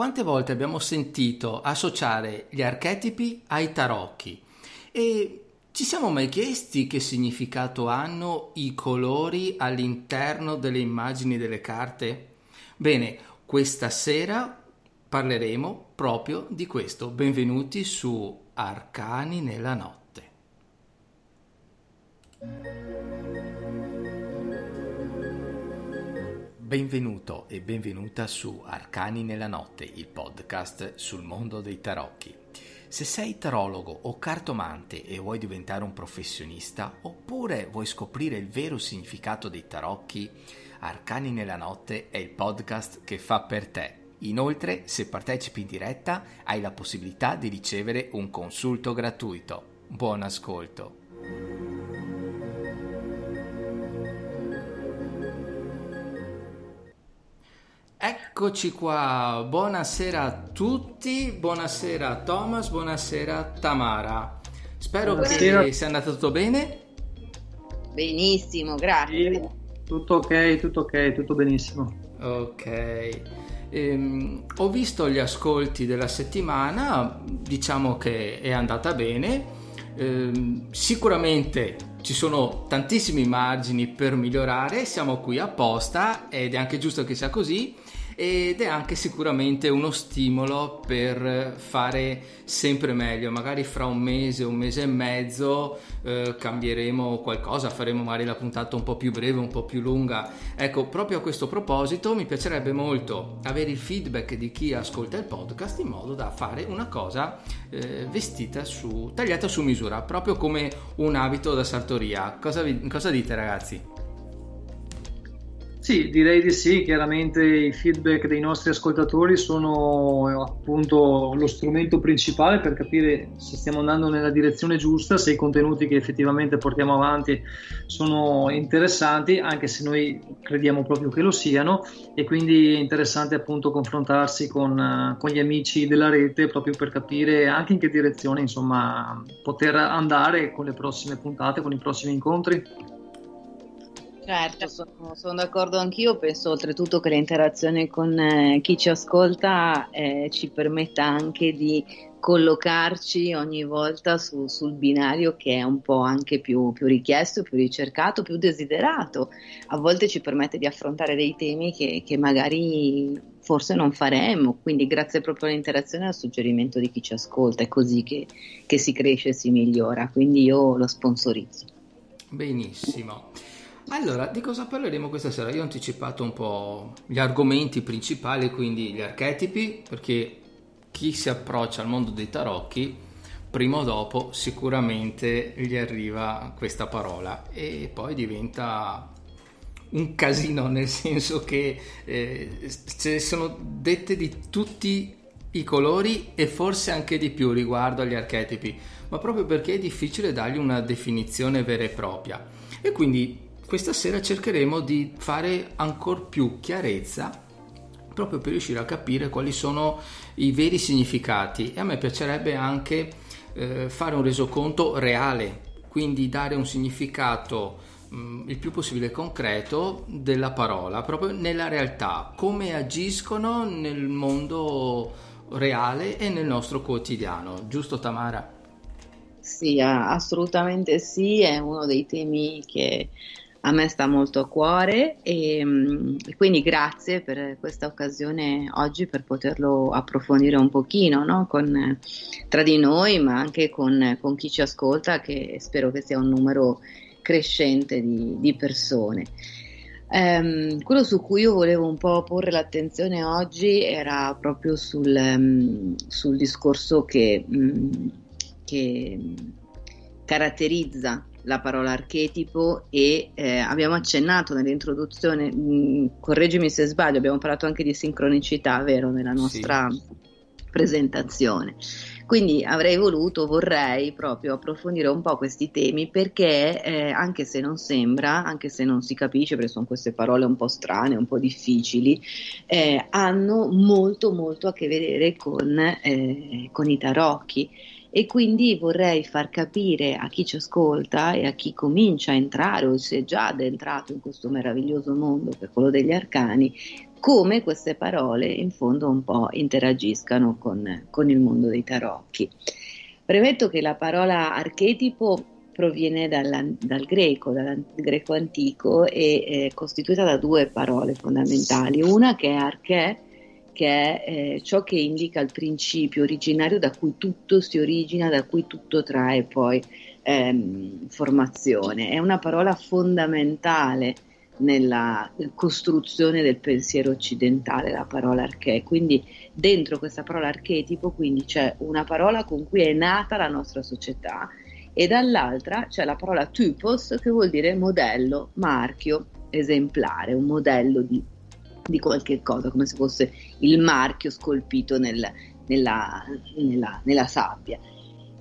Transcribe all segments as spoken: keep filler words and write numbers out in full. Quante volte abbiamo sentito associare gli archetipi ai tarocchi? E ci siamo mai chiesti che significato hanno i colori all'interno delle immagini delle carte? Bene, questa sera parleremo proprio di questo. Benvenuti su Arcani nella Notte. Benvenuto e benvenuta su Arcani nella Notte, il podcast sul mondo dei tarocchi. Se sei tarologo o cartomante e vuoi diventare un professionista, oppure vuoi scoprire il vero significato dei tarocchi, Arcani nella Notte è il podcast che fa per te. Inoltre, se partecipi in diretta, hai la possibilità di ricevere un consulto gratuito. Buon ascolto! Eccoci qua, buonasera a tutti, buonasera Thomas, buonasera Tamara. Spero buonasera. Che sia andato tutto bene. Benissimo, grazie. Tutto ok, tutto ok, tutto benissimo. Ok, ehm, ho visto gli ascolti della settimana, diciamo che è andata bene, ehm, sicuramente... Ci sono tantissimi margini per migliorare, siamo qui apposta ed è anche giusto che sia così ed è anche sicuramente uno stimolo per fare sempre meglio. Magari fra un mese, un mese e mezzo eh, cambieremo qualcosa, faremo magari la puntata un po' più breve, un po' più lunga. Ecco, proprio a questo proposito mi piacerebbe molto avere il feedback di chi ascolta il podcast in modo da fare una cosa eh, vestita su, tagliata su misura, proprio come un abito da sartoria. Cosa, vi, cosa dite ragazzi? Sì, direi di sì, chiaramente i feedback dei nostri ascoltatori sono appunto lo strumento principale per capire se stiamo andando nella direzione giusta, se i contenuti che effettivamente portiamo avanti sono interessanti, anche se noi crediamo proprio che lo siano, e quindi è interessante appunto confrontarsi con, con gli amici della rete proprio per capire anche in che direzione insomma poter andare con le prossime puntate, con i prossimi incontri. Certo, sono, sono d'accordo anch'io, penso oltretutto che l'interazione con eh, chi ci ascolta eh, ci permetta anche di collocarci ogni volta su, sul binario che è un po' anche più, più richiesto, più ricercato, più desiderato, a volte ci permette di affrontare dei temi che, che magari forse non faremmo, quindi grazie proprio all'interazione e al suggerimento di chi ci ascolta, è così che, che si cresce e si migliora, quindi io lo sponsorizzo. Benissimo. Allora, di cosa parleremo questa sera? Io ho anticipato un po' gli argomenti principali, quindi gli archetipi, perché chi si approccia al mondo dei tarocchi, prima o dopo sicuramente gli arriva questa parola e poi diventa un casino, nel senso che eh, ce ne sono dette di tutti i colori e forse anche di più riguardo agli archetipi, ma proprio perché è difficile dargli una definizione vera e propria. E quindi questa sera cercheremo di fare ancor più chiarezza proprio per riuscire a capire quali sono i veri significati, e a me piacerebbe anche eh, fare un resoconto reale, quindi dare un significato mh, il più possibile concreto della parola, proprio nella realtà, come agiscono nel mondo reale e nel nostro quotidiano, giusto Tamara? Sì, assolutamente sì, è uno dei temi che a me sta molto a cuore e, e quindi grazie per questa occasione oggi per poterlo approfondire un pochino, no? Con, tra di noi ma anche con, con chi ci ascolta, che spero che sia un numero crescente di, di persone. Um, quello su cui io volevo un po' porre l'attenzione oggi era proprio sul, um, sul discorso che, um, che caratterizza la parola archetipo e eh, abbiamo accennato nell'introduzione, mh, correggimi se sbaglio, abbiamo parlato anche di sincronicità, vero, nella nostra sì. presentazione. Quindi avrei voluto, vorrei proprio approfondire un po' questi temi perché eh, anche se non sembra, anche se non si capisce, perché sono queste parole un po' strane, un po' difficili, eh, hanno molto molto a che vedere con, eh, con i tarocchi. E quindi vorrei far capire a chi ci ascolta e a chi comincia a entrare o se è già addentrato in questo meraviglioso mondo che è quello degli arcani, come queste parole in fondo un po' interagiscano con, con il mondo dei tarocchi. Premetto che la parola archetipo proviene dal, dal greco, dal greco antico, e è costituita da due parole fondamentali, una che è archè, che è eh, ciò che indica il principio originario da cui tutto si origina, da cui tutto trae poi ehm, formazione. È una parola fondamentale nella costruzione del pensiero occidentale, la parola archè. Quindi dentro questa parola archetipo quindi c'è una parola con cui è nata la nostra società, e dall'altra c'è la parola typos, che vuol dire modello, marchio, esemplare, un modello di, di qualche cosa, come se fosse il marchio scolpito nel, nella, nella, nella sabbia.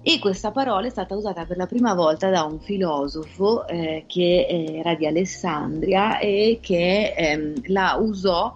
E questa parola è stata usata per la prima volta da un filosofo eh, che era di Alessandria e che ehm, la usò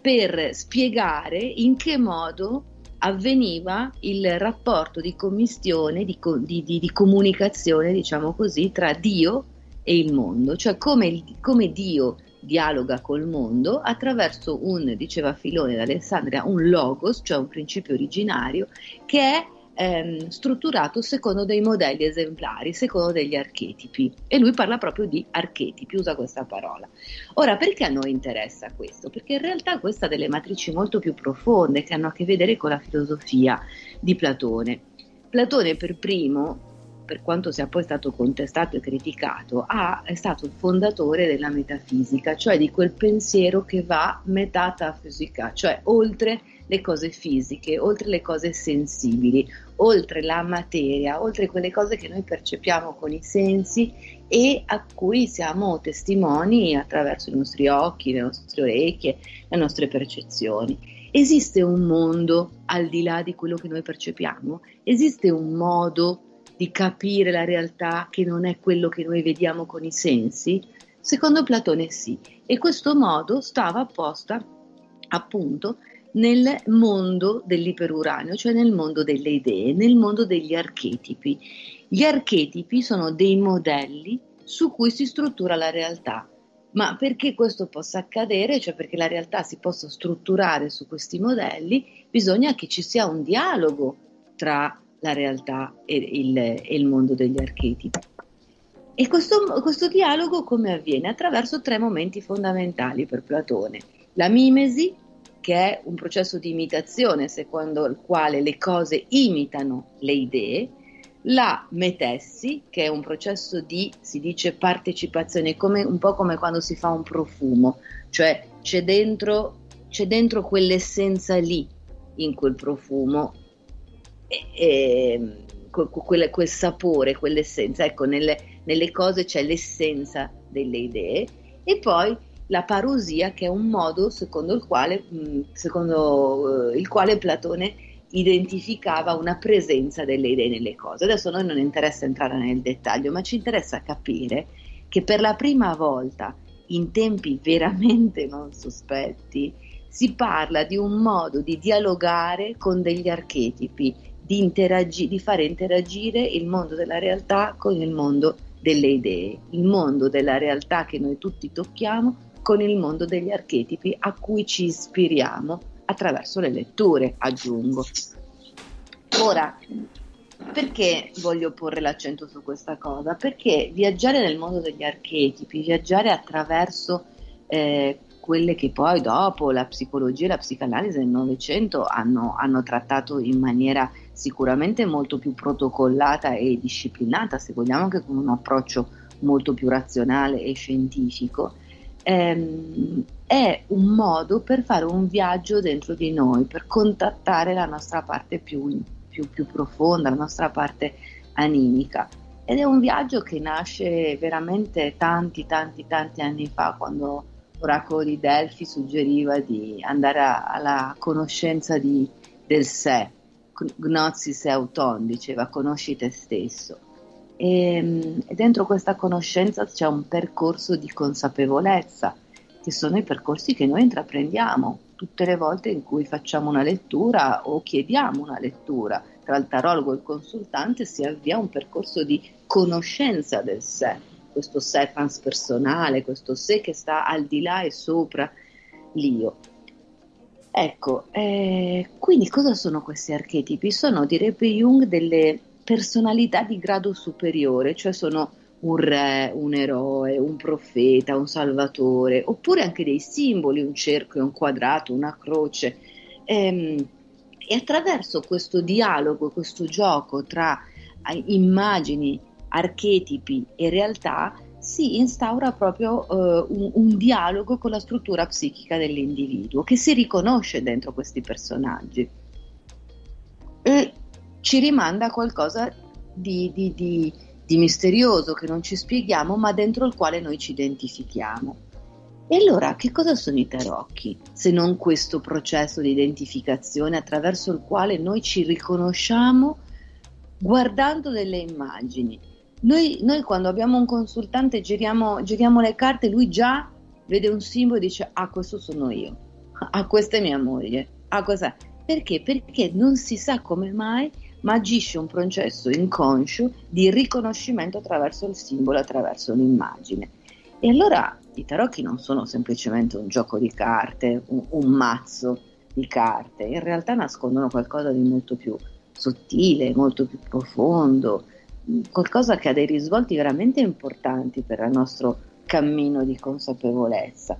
per spiegare in che modo avveniva il rapporto di commistione, di, co- di, di, di comunicazione, diciamo così, tra Dio e il mondo, cioè come, il, come Dio dialoga col mondo attraverso un, diceva Filone d'Alessandria, un logos, cioè un principio originario che è Ehm, strutturato secondo dei modelli esemplari, secondo degli archetipi, e lui parla proprio di archetipi, usa questa parola. Ora, perché a noi interessa questo? Perché in realtà questa ha delle matrici molto più profonde che hanno a che vedere con la filosofia di Platone. Platone per primo, per quanto sia poi stato contestato e criticato, ha, è stato il fondatore della metafisica, cioè di quel pensiero che va metafisica, cioè oltre le cose fisiche, oltre le cose sensibili, oltre la materia, oltre quelle cose che noi percepiamo con i sensi e a cui siamo testimoni attraverso i nostri occhi, le nostre orecchie, le nostre percezioni. Esiste un mondo al di là di quello che noi percepiamo? Esiste un modo di capire la realtà che non è quello che noi vediamo con i sensi? Secondo Platone sì, e questo modo stava apposta appunto nel mondo dell'iperuranio, cioè nel mondo delle idee, nel mondo degli archetipi. Gli archetipi sono dei modelli su cui si struttura la realtà, ma perché questo possa accadere, cioè perché la realtà si possa strutturare su questi modelli, bisogna che ci sia un dialogo tra la realtà e il, e il mondo degli archetipi. E questo, questo dialogo come avviene? Attraverso tre momenti fondamentali per Platone: la mimesi, che è un processo di imitazione secondo il quale le cose imitano le idee; la metessi, che è un processo di, si dice, partecipazione, come, un po' come quando si fa un profumo, cioè c'è dentro, c'è dentro quell'essenza lì, in quel profumo, e, e, quel, quel sapore, quell'essenza, ecco, nelle, nelle cose c'è l'essenza delle idee; e poi la parousia, che è un modo secondo il quale, secondo il quale Platone identificava una presenza delle idee nelle cose. Adesso a noi non interessa entrare nel dettaglio, ma ci interessa capire che per la prima volta, in tempi veramente non sospetti, si parla di un modo di dialogare con degli archetipi, di, interagi- di fare interagire il mondo della realtà con il mondo delle idee, il mondo della realtà che noi tutti tocchiamo con il mondo degli archetipi a cui ci ispiriamo attraverso le letture, aggiungo. Ora, perché voglio porre l'accento su questa cosa? Perché viaggiare nel mondo degli archetipi, viaggiare attraverso eh, quelle che poi dopo la psicologia e la psicanalisi del Novecento hanno, hanno trattato in maniera sicuramente molto più protocollata e disciplinata, se vogliamo anche con un approccio molto più razionale e scientifico, è un modo per fare un viaggio dentro di noi, per contattare la nostra parte più, più, più profonda, la nostra parte animica, ed è un viaggio che nasce veramente tanti tanti tanti anni fa, quando l'oracolo di Delfi suggeriva di andare a, alla conoscenza di, del sé, gnosis auton, diceva conosci te stesso. E, e dentro questa conoscenza c'è un percorso di consapevolezza, che sono i percorsi che noi intraprendiamo tutte le volte in cui facciamo una lettura o chiediamo una lettura. Tra il tarologo e il consultante si avvia un percorso di conoscenza del sé, questo sé transpersonale, questo sé che sta al di là e sopra l'io. Ecco, eh, quindi cosa sono questi archetipi? Sono, direbbe Jung, delle personalità di grado superiore, cioè sono un re, un eroe, un profeta, un salvatore, oppure anche dei simboli, un cerchio, un quadrato, una croce. Ehm, e attraverso questo dialogo, questo gioco tra immagini, archetipi e realtà si instaura proprio eh, un, un dialogo con la struttura psichica dell'individuo che si riconosce dentro questi personaggi e ci rimanda a qualcosa di, di, di, di misterioso che non ci spieghiamo, ma dentro il quale noi ci identifichiamo. E allora che cosa sono i tarocchi se non questo processo di identificazione attraverso il quale noi ci riconosciamo guardando delle immagini? Noi, noi quando abbiamo un consultante giriamo, giriamo le carte, lui già vede un simbolo e dice: ah, questo sono io, ah, questa è mia moglie, ah, questa. Perché? Perché non si sa come mai, ma agisce un processo inconscio di riconoscimento attraverso il simbolo, attraverso l'immagine. E allora i tarocchi non sono semplicemente un gioco di carte, un, un mazzo di carte, in realtà nascondono qualcosa di molto più sottile, molto più profondo, qualcosa che ha dei risvolti veramente importanti per il nostro cammino di consapevolezza.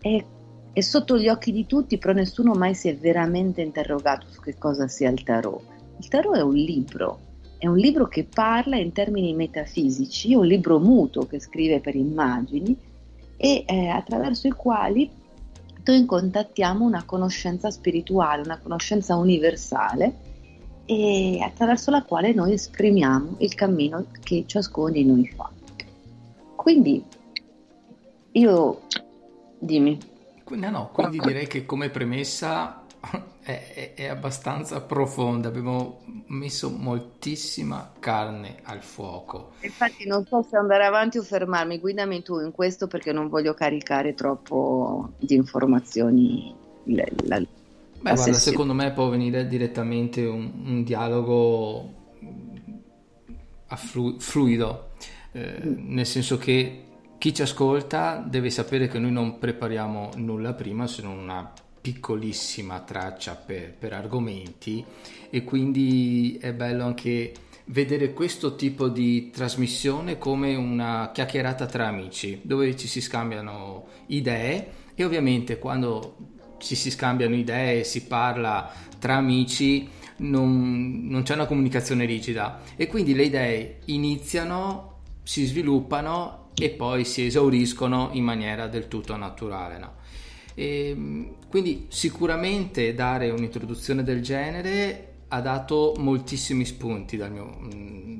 È, è sotto gli occhi di tutti, però nessuno mai si è veramente interrogato su che cosa sia il tarot. Il tarot è un libro, è un libro che parla in termini metafisici, è un libro muto che scrive per immagini e eh, attraverso i quali noi contattiamo una conoscenza spirituale, una conoscenza universale, e attraverso la quale noi esprimiamo il cammino che ciascuno di noi fa. Quindi io, dimmi. No, no, quindi direi che come premessa è, è abbastanza profonda, abbiamo messo moltissima carne al fuoco. Infatti non so se andare avanti o fermarmi, guidami tu in questo perché non voglio caricare troppo di informazioni la, la... Beh, guarda, secondo me può venire direttamente un, un dialogo afflu- fluido, eh, nel senso che chi ci ascolta deve sapere che noi non prepariamo nulla prima, se non una piccolissima traccia per, per argomenti, e quindi è bello anche vedere questo tipo di trasmissione come una chiacchierata tra amici, dove ci si scambiano idee e ovviamente quando ci si scambiano idee, si parla tra amici, non, non c'è una comunicazione rigida e quindi le idee iniziano, si sviluppano e poi si esauriscono in maniera del tutto naturale, no? E quindi sicuramente dare un'introduzione del genere ha dato moltissimi spunti dal mio,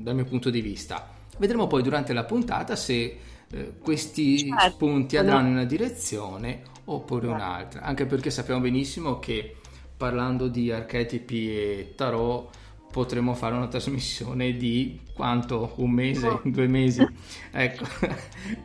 dal mio punto di vista. Vedremo poi durante la puntata se eh, questi spunti andranno in una direzione oppure un'altra, anche perché sappiamo benissimo che parlando di archetipi e tarot potremmo fare una trasmissione di quanto? Un mese? No. Due mesi? Ecco,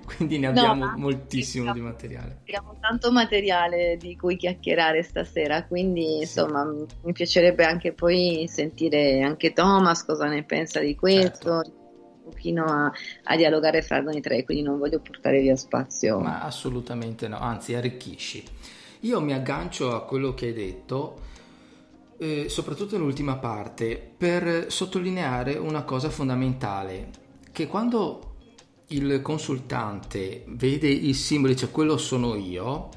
quindi ne abbiamo no, moltissimo no, di materiale. Abbiamo tanto materiale di cui chiacchierare stasera, quindi insomma sì. Mi piacerebbe anche poi sentire anche Thomas cosa ne pensa di questo. Certo. Un pochino a, a dialogare fra noi tre, quindi non voglio portare via spazio. Ma assolutamente no, anzi arricchisci. Io mi aggancio a quello che hai detto, eh, soprattutto nell'ultima parte, per sottolineare una cosa fondamentale, che quando il consultante vede i simboli, cioè quello sono io,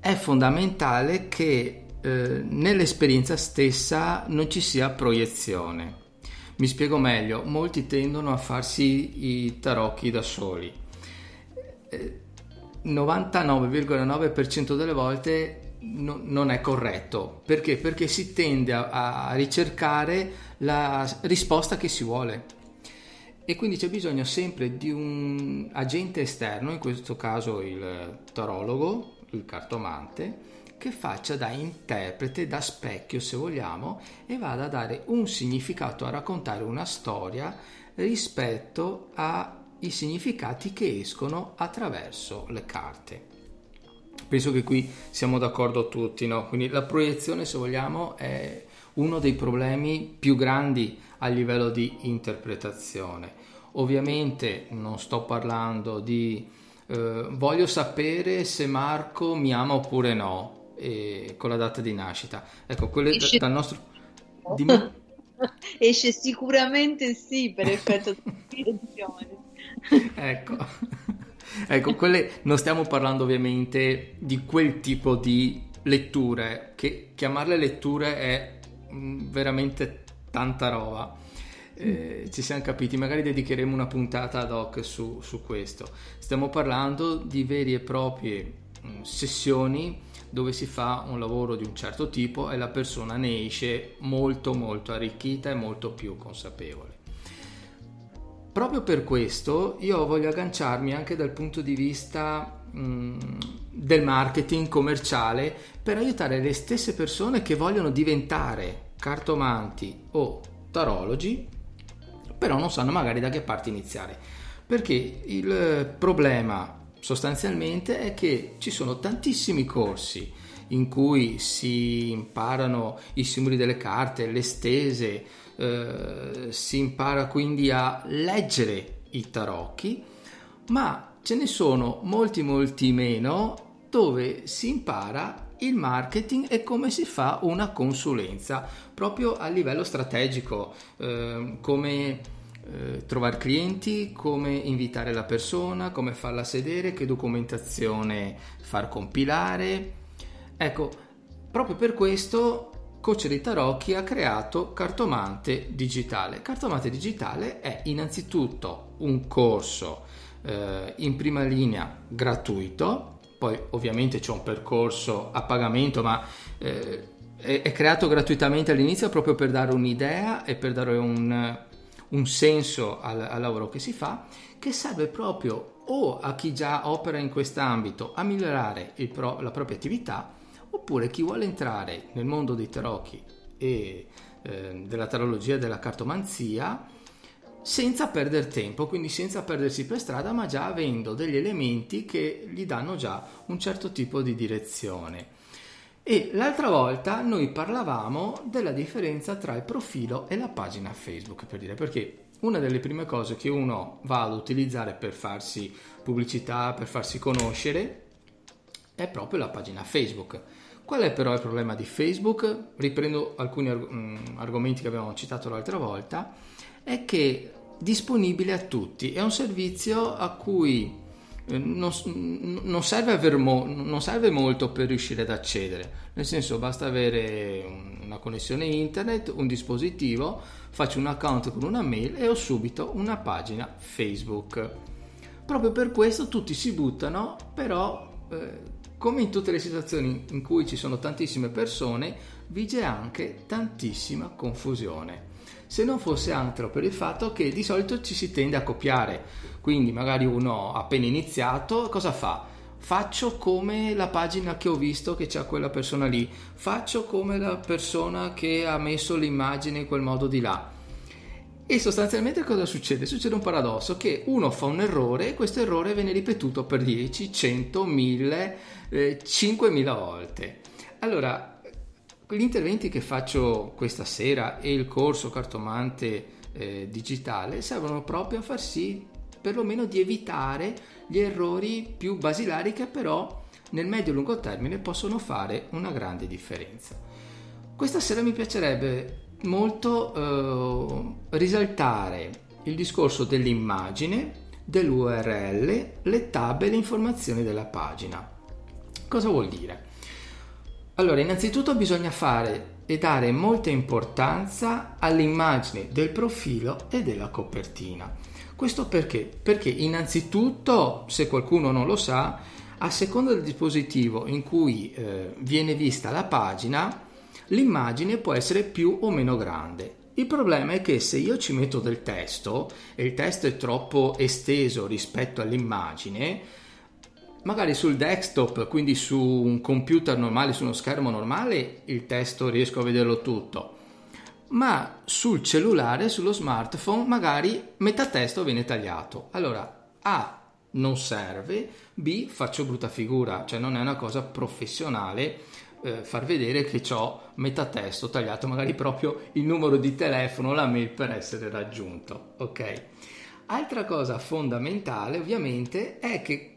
è fondamentale che eh, nell'esperienza stessa non ci sia proiezione. Mi spiego meglio, molti tendono a farsi i tarocchi da soli. novantanove virgola nove percento delle volte no, non è corretto. Perché? Perché si tende a, a ricercare la risposta che si vuole. E quindi c'è bisogno sempre di un agente esterno, in questo caso il tarologo, il cartomante, che faccia da interprete, da specchio se vogliamo, e vada a dare un significato, a raccontare una storia rispetto ai significati che escono attraverso le carte. Penso che qui siamo d'accordo tutti, no? Quindi la proiezione, se vogliamo, è uno dei problemi più grandi a livello di interpretazione. Ovviamente non sto parlando di eh, voglio sapere se Marco mi ama oppure no. e con la data di nascita. Ecco, quelle esce... dal nostro... Dimmi... esce sicuramente sì, per effetto dell'edizione. ecco. ecco, quelle non stiamo parlando ovviamente di quel tipo di letture, che chiamarle letture è veramente tanta roba. Eh, ci siamo capiti, magari dedicheremo una puntata ad hoc su, su questo. Stiamo parlando di vere e proprie mh, sessioni dove si fa un lavoro di un certo tipo e la persona ne esce molto molto arricchita e molto più consapevole. Proprio per questo io voglio agganciarmi anche dal punto di vista mh, del marketing commerciale, per aiutare le stesse persone che vogliono diventare cartomanti o tarologi però non sanno magari da che parte iniziare, perché il problema sostanzialmente è che ci sono tantissimi corsi in cui si imparano i simboli delle carte, le stese, eh, si impara quindi a leggere i tarocchi, ma ce ne sono molti molti meno dove si impara il marketing e come si fa una consulenza proprio a livello strategico, eh, come eh, trovare clienti, come invitare la persona, come farla sedere, che documentazione far compilare. Ecco, proprio per questo Coach dei Tarocchi ha creato Cartomante Digitale. Cartomante Digitale è innanzitutto un corso eh, in prima linea gratuito. Poi ovviamente c'è un percorso a pagamento, ma eh, è, è creato gratuitamente all'inizio proprio per dare un'idea e per dare un, un senso al, al lavoro che si fa, che serve proprio o a chi già opera in quest'ambito a migliorare il pro, la propria attività, oppure chi vuole entrare nel mondo dei tarocchi e eh, della tarologia e della cartomanzia senza perdere tempo, quindi senza perdersi per strada, ma già avendo degli elementi che gli danno già un certo tipo di direzione. E l'altra volta noi parlavamo della differenza tra il profilo e la pagina Facebook, per dire, perché una delle prime cose che uno va ad utilizzare per farsi pubblicità, per farsi conoscere, è proprio la pagina Facebook. Qual è però il problema di Facebook? Riprendo alcuni arg- mh, argomenti che abbiamo citato l'altra volta. È che disponibile a tutti, è un servizio a cui non, non, serve aver mo, non serve molto per riuscire ad accedere, nel senso basta avere una connessione internet, un dispositivo, faccio un account con una mail e ho subito una pagina Facebook. Proprio per questo tutti si buttano, però eh, come in tutte le situazioni in cui ci sono tantissime persone, vige anche tantissima confusione. Se non fosse altro per il fatto che di solito ci si tende a copiare, quindi magari uno appena iniziato cosa fa? Faccio come la pagina che ho visto che c'è quella persona lì, faccio come la persona che ha messo l'immagine in quel modo di là. E sostanzialmente cosa succede? Succede un paradosso, che uno fa un errore e questo errore viene ripetuto per dieci, cento, mille, cinquemila volte. Allora, gli interventi che faccio questa sera e il corso Cartomante eh, Digitale servono proprio a far sì, perlomeno, di evitare gli errori più basilari che però nel medio e lungo termine possono fare una grande differenza. Questa sera mi piacerebbe molto eh, risaltare il discorso dell'immagine, dell'U R L, le tab e le informazioni della pagina. Cosa vuol dire? Allora, innanzitutto bisogna fare e dare molta importanza all'immagine del profilo e della copertina. Questo perché? Perché innanzitutto, se qualcuno non lo sa, a seconda del dispositivo in cui eh, viene vista la pagina, l'immagine può essere più o meno grande. Il problema è che se io ci metto del testo e il testo è troppo esteso rispetto all'immagine, magari sul desktop, quindi su un computer normale, su uno schermo normale, il testo riesco a vederlo tutto, ma sul cellulare, sullo smartphone, magari metà testo viene tagliato. Allora A, non serve, B, faccio brutta figura, cioè non è una cosa professionale eh, far vedere che ho metà testo tagliato, magari proprio il numero di telefono, la mail per essere raggiunto, ok? Altra cosa fondamentale ovviamente è che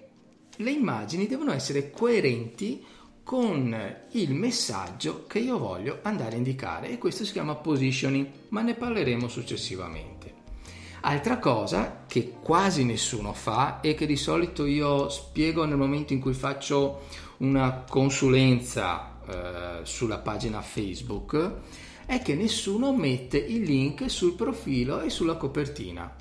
le immagini devono essere coerenti con il messaggio che io voglio andare a indicare, e questo si chiama positioning, ma ne parleremo successivamente. Altra cosa che quasi nessuno fa e che di solito io spiego nel momento in cui faccio una consulenza eh, sulla pagina Facebook è che nessuno mette il link sul profilo e sulla copertina.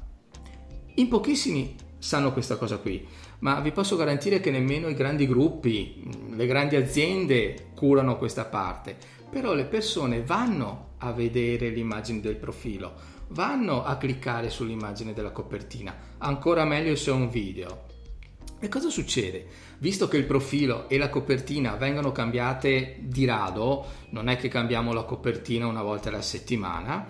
In pochissimi sanno questa cosa qui, ma vi posso garantire che nemmeno i grandi gruppi, le grandi aziende curano questa parte, però le persone vanno a vedere l'immagine del profilo, vanno a cliccare sull'immagine della copertina, ancora meglio se è un video. E cosa succede? Visto che il profilo e la copertina vengono cambiate di rado, non è che cambiamo la copertina una volta alla settimana,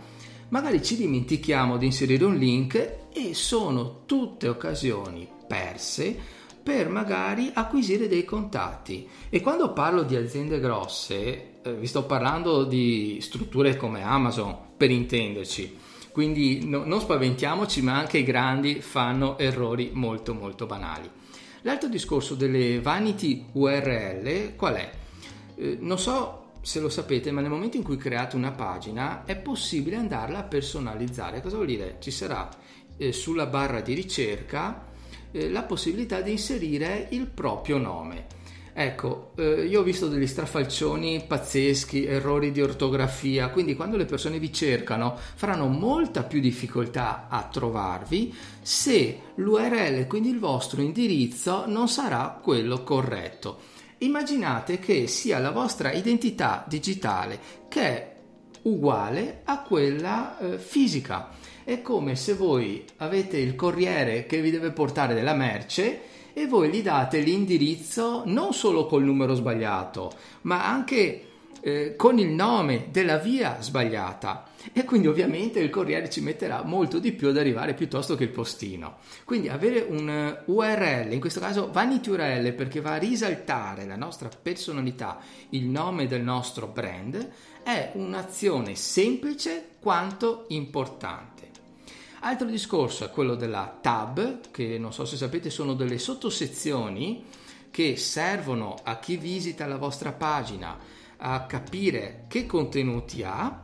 magari ci dimentichiamo di inserire un link e sono tutte occasioni perse per magari acquisire dei contatti. E quando parlo di aziende grosse, eh, vi sto parlando di strutture come Amazon, per intenderci. Quindi no, non spaventiamoci, ma anche i grandi fanno errori molto molto banali. L'altro discorso delle vanity U R L qual è? Eh, non so se lo sapete, ma nel momento in cui create una pagina è possibile andarla a personalizzare. Cosa vuol dire? Ci sarà eh, sulla barra di ricerca eh, la possibilità di inserire il proprio nome. Ecco, eh, io ho visto degli strafalcioni pazzeschi, errori di ortografia, quindi quando le persone vi cercano faranno molta più difficoltà a trovarvi se l'U R L, quindi il vostro indirizzo, non sarà quello corretto. Immaginate che sia la vostra identità digitale che è uguale a quella eh, fisica. È come se voi avete il corriere che vi deve portare della merce e voi gli date l'indirizzo non solo col numero sbagliato, ma anche eh, con il nome della via sbagliata. E quindi ovviamente il corriere ci metterà molto di più ad arrivare piuttosto che il postino. Quindi avere un U R L, in questo caso vanity U R L, perché va a risaltare la nostra personalità, il nome del nostro brand, è un'azione semplice quanto importante. Altro discorso è quello della tab, che non so se sapete sono delle sottosezioni che servono a chi visita la vostra pagina a capire che contenuti ha,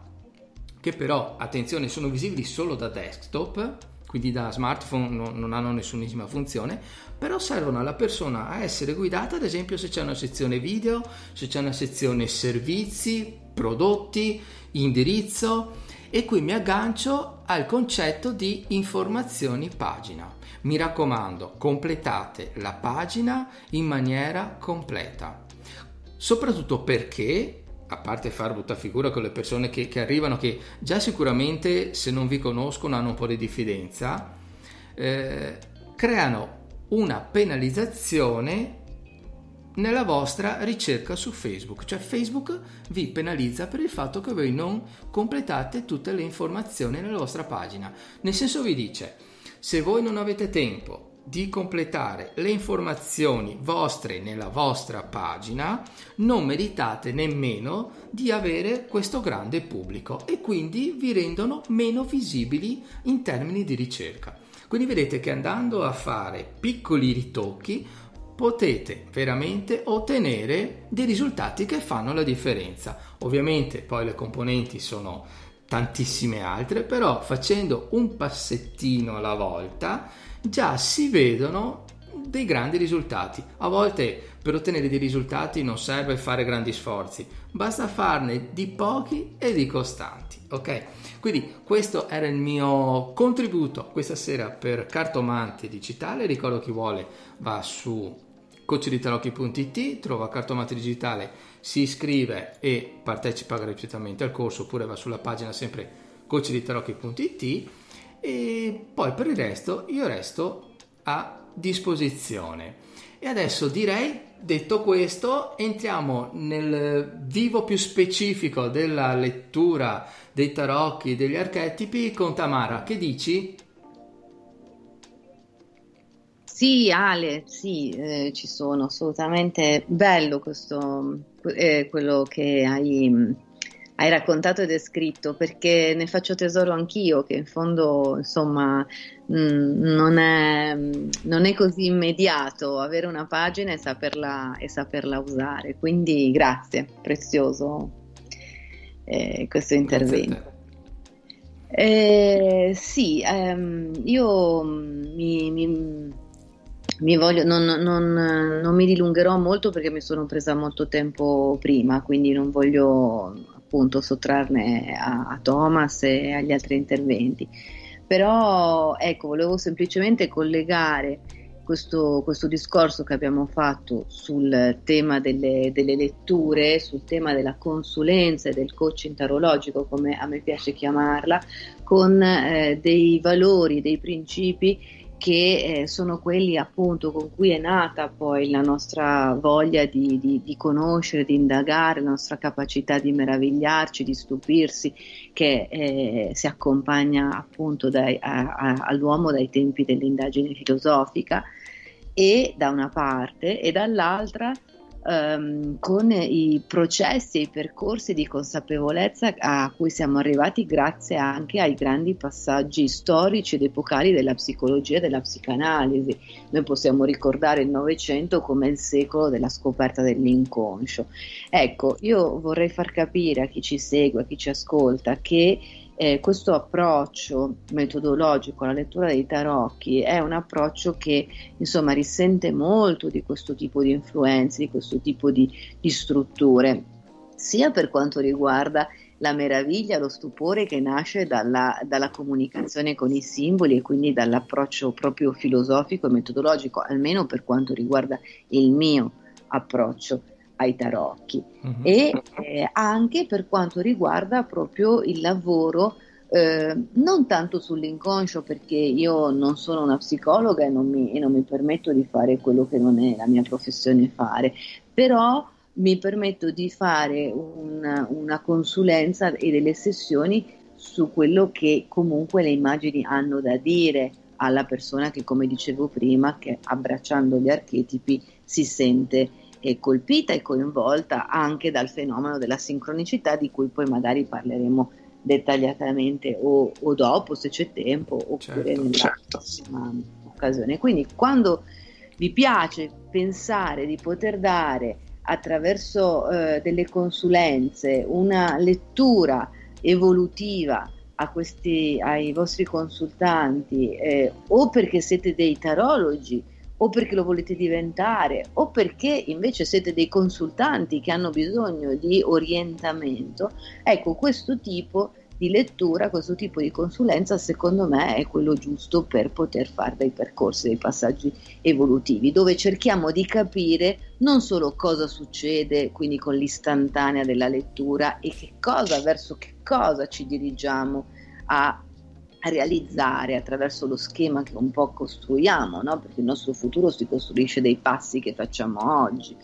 che però, attenzione, sono visibili solo da desktop, quindi da smartphone no, non hanno nessunissima funzione, però servono alla persona a essere guidata, ad esempio se c'è una sezione video, se c'è una sezione servizi, prodotti, indirizzo. E qui mi aggancio al concetto di informazioni pagina. Mi raccomando, completate la pagina in maniera completa, soprattutto perché, a parte far brutta figura con le persone che, che arrivano, che già sicuramente se non vi conoscono hanno un po' di diffidenza, eh, creano una penalizzazione nella vostra ricerca su Facebook. Cioè Facebook vi penalizza per il fatto che voi non completate tutte le informazioni nella vostra pagina. Nel senso, vi dice, se voi non avete tempo di completare le informazioni vostre nella vostra pagina, non meritate nemmeno di avere questo grande pubblico e quindi vi rendono meno visibili in termini di ricerca. Quindi vedete che andando a fare piccoli ritocchi potete veramente ottenere dei risultati che fanno la differenza. Ovviamente poi le componenti sono tantissime altre, però facendo un passettino alla volta già si vedono dei grandi risultati. A volte per ottenere dei risultati non serve fare grandi sforzi, basta farne di pochi e di costanti, ok? Quindi questo era il mio contributo questa sera per Cartomante Digitale. Ricordo chi vuole va su coach di tarocchi punto it, trova Cartomante Digitale, si iscrive e partecipa gratuitamente al corso, oppure va sulla pagina sempre coach di tarocchi punto it. E poi per il resto io resto a disposizione. E adesso direi, detto questo, entriamo nel vivo più specifico della lettura dei tarocchi, degli archetipi, con Tamara. Che dici? Sì, Ale, sì, eh, ci sono assolutamente. Bello questo, eh, quello che hai hai raccontato e descritto, perché ne faccio tesoro anch'io, che in fondo insomma mh, non, è, non è così immediato avere una pagina e saperla, e saperla usare, quindi grazie, prezioso eh, questo intervento. Eh, sì, ehm, io mi, mi, mi voglio, non, non, non mi dilungherò molto perché mi sono presa molto tempo prima, quindi non voglio appunto sottrarne a, a Thomas e agli altri interventi, però ecco, volevo semplicemente collegare questo, questo discorso che abbiamo fatto sul tema delle, delle letture, sul tema della consulenza e del coaching tarologico, come a me piace chiamarla, con eh, dei valori, dei principi che eh, sono quelli appunto con cui è nata poi la nostra voglia di, di, di conoscere, di indagare, la nostra capacità di meravigliarci, di stupirsi, che eh, si accompagna appunto dai, a, a, all'uomo dai tempi dell'indagine filosofica, e da una parte, e dall'altra ehm, con i processi e i percorsi di consapevolezza a cui siamo arrivati grazie anche ai grandi passaggi storici ed epocali della psicologia e della psicanalisi. Noi possiamo ricordare il Novecento come il secolo della scoperta dell'inconscio. Ecco, io vorrei far capire a chi ci segue, a chi ci ascolta, che eh, questo approccio metodologico alla lettura dei tarocchi è un approccio che insomma risente molto di questo tipo di influenze, di questo tipo di, di strutture, sia per quanto riguarda la meraviglia, lo stupore che nasce dalla, dalla comunicazione con i simboli e quindi dall'approccio proprio filosofico e metodologico, almeno per quanto riguarda il mio approccio ai tarocchi, uh-huh. e eh, anche per quanto riguarda proprio il lavoro eh, non tanto sull'inconscio, perché io non sono una psicologa e non, mi, e non mi permetto di fare quello che non è la mia professione fare, però mi permetto di fare una, una consulenza e delle sessioni su quello che comunque le immagini hanno da dire alla persona che, come dicevo prima, che abbracciando gli archetipi si sente eh, colpita e coinvolta anche dal fenomeno della sincronicità, di cui poi magari parleremo dettagliatamente o, o dopo se c'è tempo, oppure certo, nella certo. prossima occasione. Quindi quando vi piace pensare di poter dare attraverso eh, delle consulenze una lettura evolutiva a questi, ai vostri consultanti, eh, o perché siete dei tarologi o perché lo volete diventare, o perché invece siete dei consultanti che hanno bisogno di orientamento, ecco, questo tipo di lettura, questo tipo di consulenza secondo me è quello giusto per poter fare dei percorsi, dei passaggi evolutivi, dove cerchiamo di capire non solo cosa succede quindi con l'istantanea della lettura e che cosa, verso che cosa ci dirigiamo a realizzare attraverso lo schema che un po' costruiamo, no? Perché il nostro futuro si costruisce dai passi che facciamo oggi,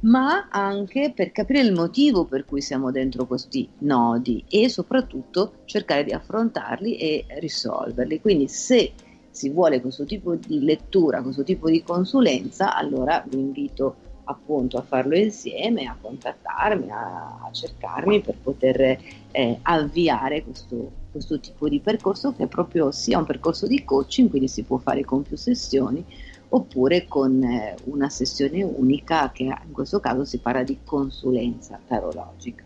ma anche per capire il motivo per cui siamo dentro questi nodi e soprattutto cercare di affrontarli e risolverli. Quindi se si vuole questo tipo di lettura, questo tipo di consulenza, allora vi invito appunto a farlo insieme, a contattarmi, a, a cercarmi per poter eh, avviare questo, questo tipo di percorso, che è proprio sia un percorso di coaching, quindi si può fare con più sessioni, oppure con una sessione unica, che in questo caso si parla di consulenza tarologica.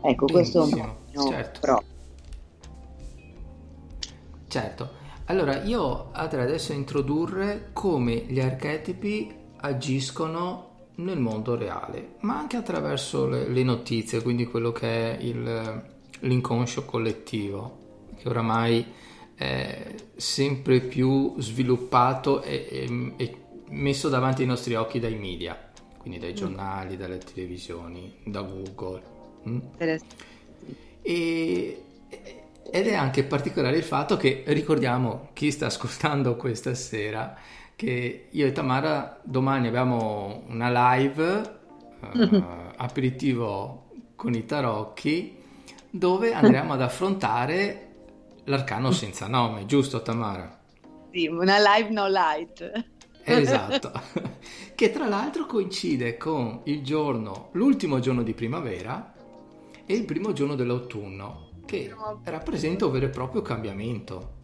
Ecco, benissimo, questo è un mio certo. pro. Certo. Allora, io andrei adesso a introdurre come gli archetipi agiscono nel mondo reale, ma anche attraverso le, le notizie, quindi quello che è il, l'inconscio collettivo, che oramai è sempre più sviluppato e, e, e messo davanti ai nostri occhi dai media, quindi dai giornali, dalle televisioni, da Google. Mm? E, ed è anche particolare il fatto che, ricordiamo chi sta ascoltando questa sera, che io e Tamara domani abbiamo una live uh, aperitivo con i tarocchi, dove andremo ad affrontare l'arcano senza nome, giusto Tamara? Sì, una live no light. Esatto, che tra l'altro coincide con il giorno, l'ultimo giorno di primavera e il primo giorno dell'autunno, che rappresenta un vero e proprio cambiamento.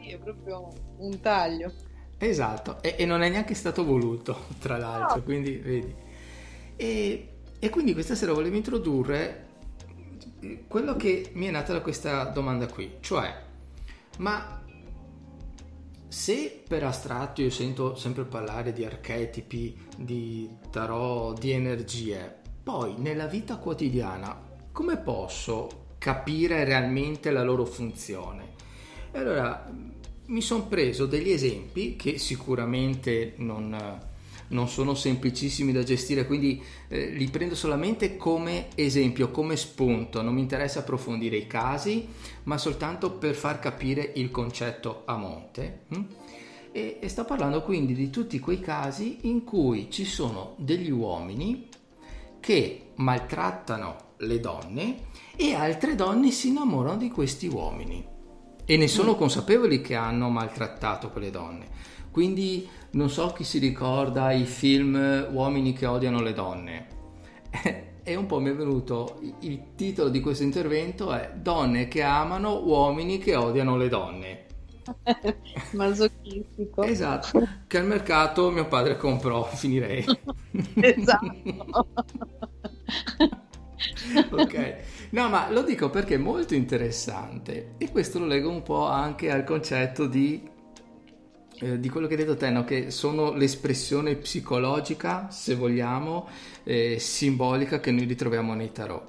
Sì, è proprio un taglio. Esatto, e, e non è neanche stato voluto, tra l'altro, no. Quindi vedi. E, e quindi questa sera volevo introdurre quello che mi è nata da questa domanda qui, cioè, ma se per astratto io sento sempre parlare di archetipi, di tarot, di energie, poi nella vita quotidiana come posso capire realmente la loro funzione? E allora mi sono preso degli esempi che sicuramente non, non sono semplicissimi da gestire, quindi eh, li prendo solamente come esempio, come spunto, non mi interessa approfondire i casi, ma soltanto per far capire il concetto a monte. Hm? E, e sto parlando quindi di tutti quei casi in cui ci sono degli uomini che maltrattano le donne e altre donne si innamorano di questi uomini e ne sono consapevoli che hanno maltrattato quelle donne. Quindi non so chi si ricorda i film Uomini che odiano le donne, e un po' mi è venuto il titolo di questo intervento è Donne che amano uomini che odiano le donne. Masochistico. Esatto, che al mercato mio padre comprò, finirei. Esatto. Ok, no, ma lo dico perché è molto interessante e questo lo leggo un po' anche al concetto di Eh, di quello che hai detto te, no? Che sono l'espressione psicologica, se vogliamo, eh, simbolica che noi ritroviamo nei tarot.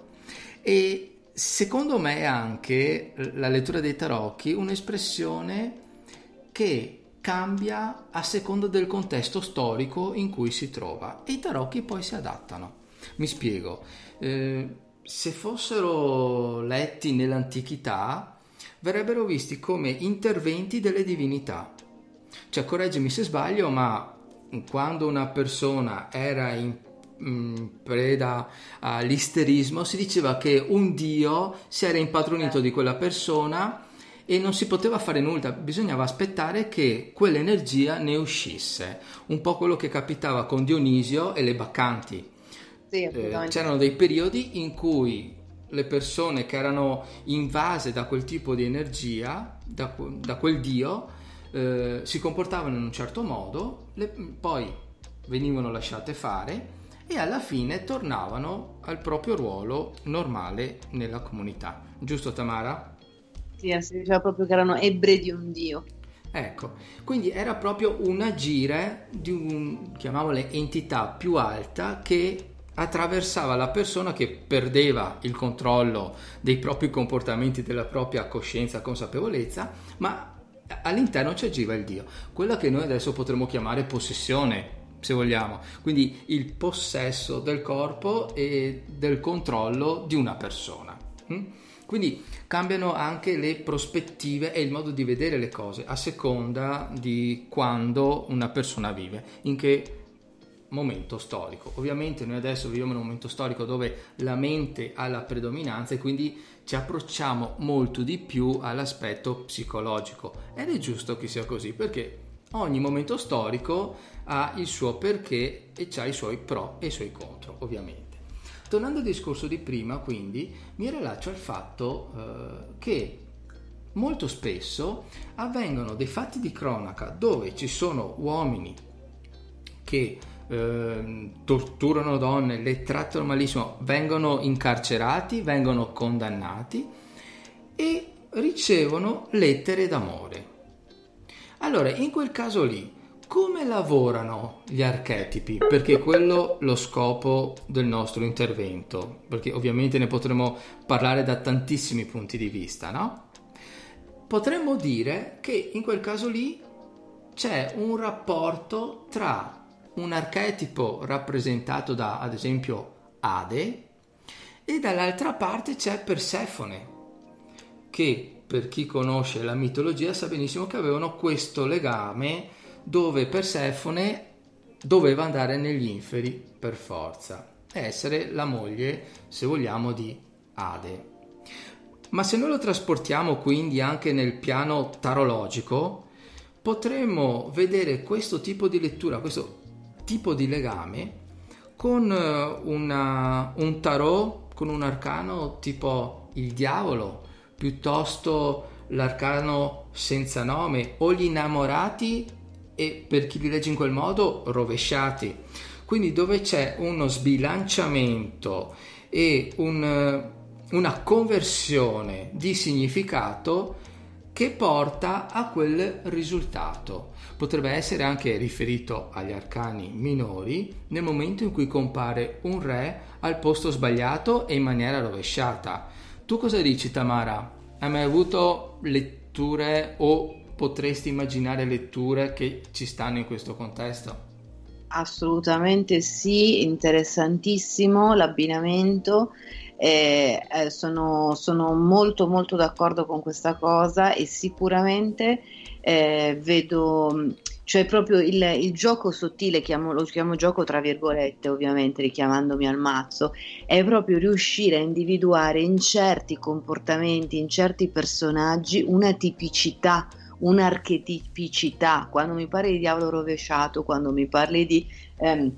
E secondo me è anche la lettura dei tarocchi un'espressione che cambia a seconda del contesto storico in cui si trova, e i tarocchi poi si adattano. Mi spiego, eh, se fossero letti nell'antichità verrebbero visti come interventi delle divinità. Cioè, correggimi se sbaglio, ma quando una persona era in, in preda all'isterismo si diceva che un dio si era impadronito di quella persona e non si poteva fare nulla, bisognava aspettare che quell'energia ne uscisse. Un po' quello che capitava con Dionisio e le Baccanti. Sì, eh, c'erano dei periodi in cui le persone che erano invase da quel tipo di energia, da, da quel dio, Eh, si comportavano in un certo modo, le, poi venivano lasciate fare e alla fine tornavano al proprio ruolo normale nella comunità, giusto Tamara? Sì, si diceva proprio che erano ebre di un dio. Ecco, quindi era proprio un agire di un, chiamiamole, entità più alta che attraversava la persona che perdeva il controllo dei propri comportamenti, della propria coscienza, consapevolezza, ma all'interno ci agiva il dio, quella che noi adesso potremmo chiamare possessione, se vogliamo, quindi il possesso del corpo e del controllo di una persona. Quindi cambiano anche le prospettive e il modo di vedere le cose a seconda di quando una persona vive, in che momento storico. Ovviamente noi adesso viviamo in un momento storico dove la mente ha la predominanza e quindi ci approcciamo molto di più all'aspetto psicologico, ed è giusto che sia così, perché ogni momento storico ha il suo perché e ha i suoi pro e i suoi contro, ovviamente. Tornando al discorso di prima, quindi, mi rilaccio al fatto eh, che molto spesso avvengono dei fatti di cronaca dove ci sono uomini che torturano donne, le trattano malissimo, vengono incarcerati, vengono condannati e ricevono lettere d'amore. Allora, in quel caso lì, come lavorano gli archetipi? Perché quello è lo scopo del nostro intervento, perché ovviamente ne potremo parlare da tantissimi punti di vista, no? Potremmo dire che in quel caso lì c'è un rapporto tra un archetipo rappresentato da, ad esempio, Ade, e dall'altra parte c'è Persefone, che per chi conosce la mitologia sa benissimo che avevano questo legame dove Persefone doveva andare negli inferi per forza, essere la moglie, se vogliamo, di Ade. Ma se noi lo trasportiamo quindi anche nel piano tarologico, potremmo vedere questo tipo di lettura, questo tipo di legame con una, un tarot con un arcano tipo il diavolo, piuttosto l'arcano senza nome, o gli innamorati, e per chi li legge in quel modo, rovesciati. Quindi dove c'è uno sbilanciamento e un, una conversione di significato che porta a quel risultato. Potrebbe essere anche riferito agli arcani minori nel momento in cui compare un re al posto sbagliato e in maniera rovesciata. Tu cosa dici, Tamara? Hai mai avuto letture o potresti immaginare letture che ci stanno in questo contesto? Assolutamente sì, interessantissimo l'abbinamento, eh, eh, sono, sono molto molto d'accordo con questa cosa e sicuramente eh, vedo, cioè proprio il, il gioco sottile, chiamo, lo chiamo gioco tra virgolette ovviamente richiamandomi al mazzo, è proprio riuscire a individuare in certi comportamenti, in certi personaggi una tipicità, un'archetipicità. Quando mi parli di diavolo rovesciato, quando mi parli di, ehm,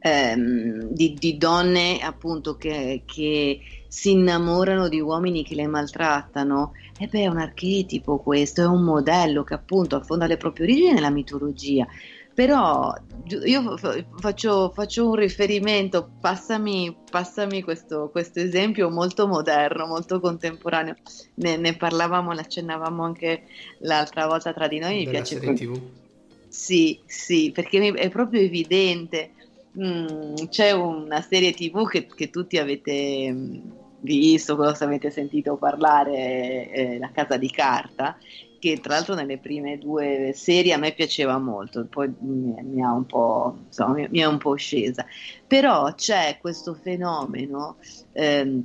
ehm, di, di donne appunto che, che si innamorano di uomini che le maltrattano, e beh, è un archetipo questo, è un modello che appunto affonda le proprie origini nella mitologia. Però io faccio, faccio un riferimento, passami, passami questo, questo esempio molto moderno, molto contemporaneo, ne, ne parlavamo, ne accennavamo anche l'altra volta tra di noi, mi piace serie T V. Sì, sì, perché è proprio evidente, mm, c'è una serie T V che, che tutti avete visto, cosa avete sentito parlare, eh, La Casa di Carta, che tra l'altro nelle prime due serie a me piaceva molto, poi mi ha un po', insomma, mi, mi è un po' scesa. Però c'è questo fenomeno eh,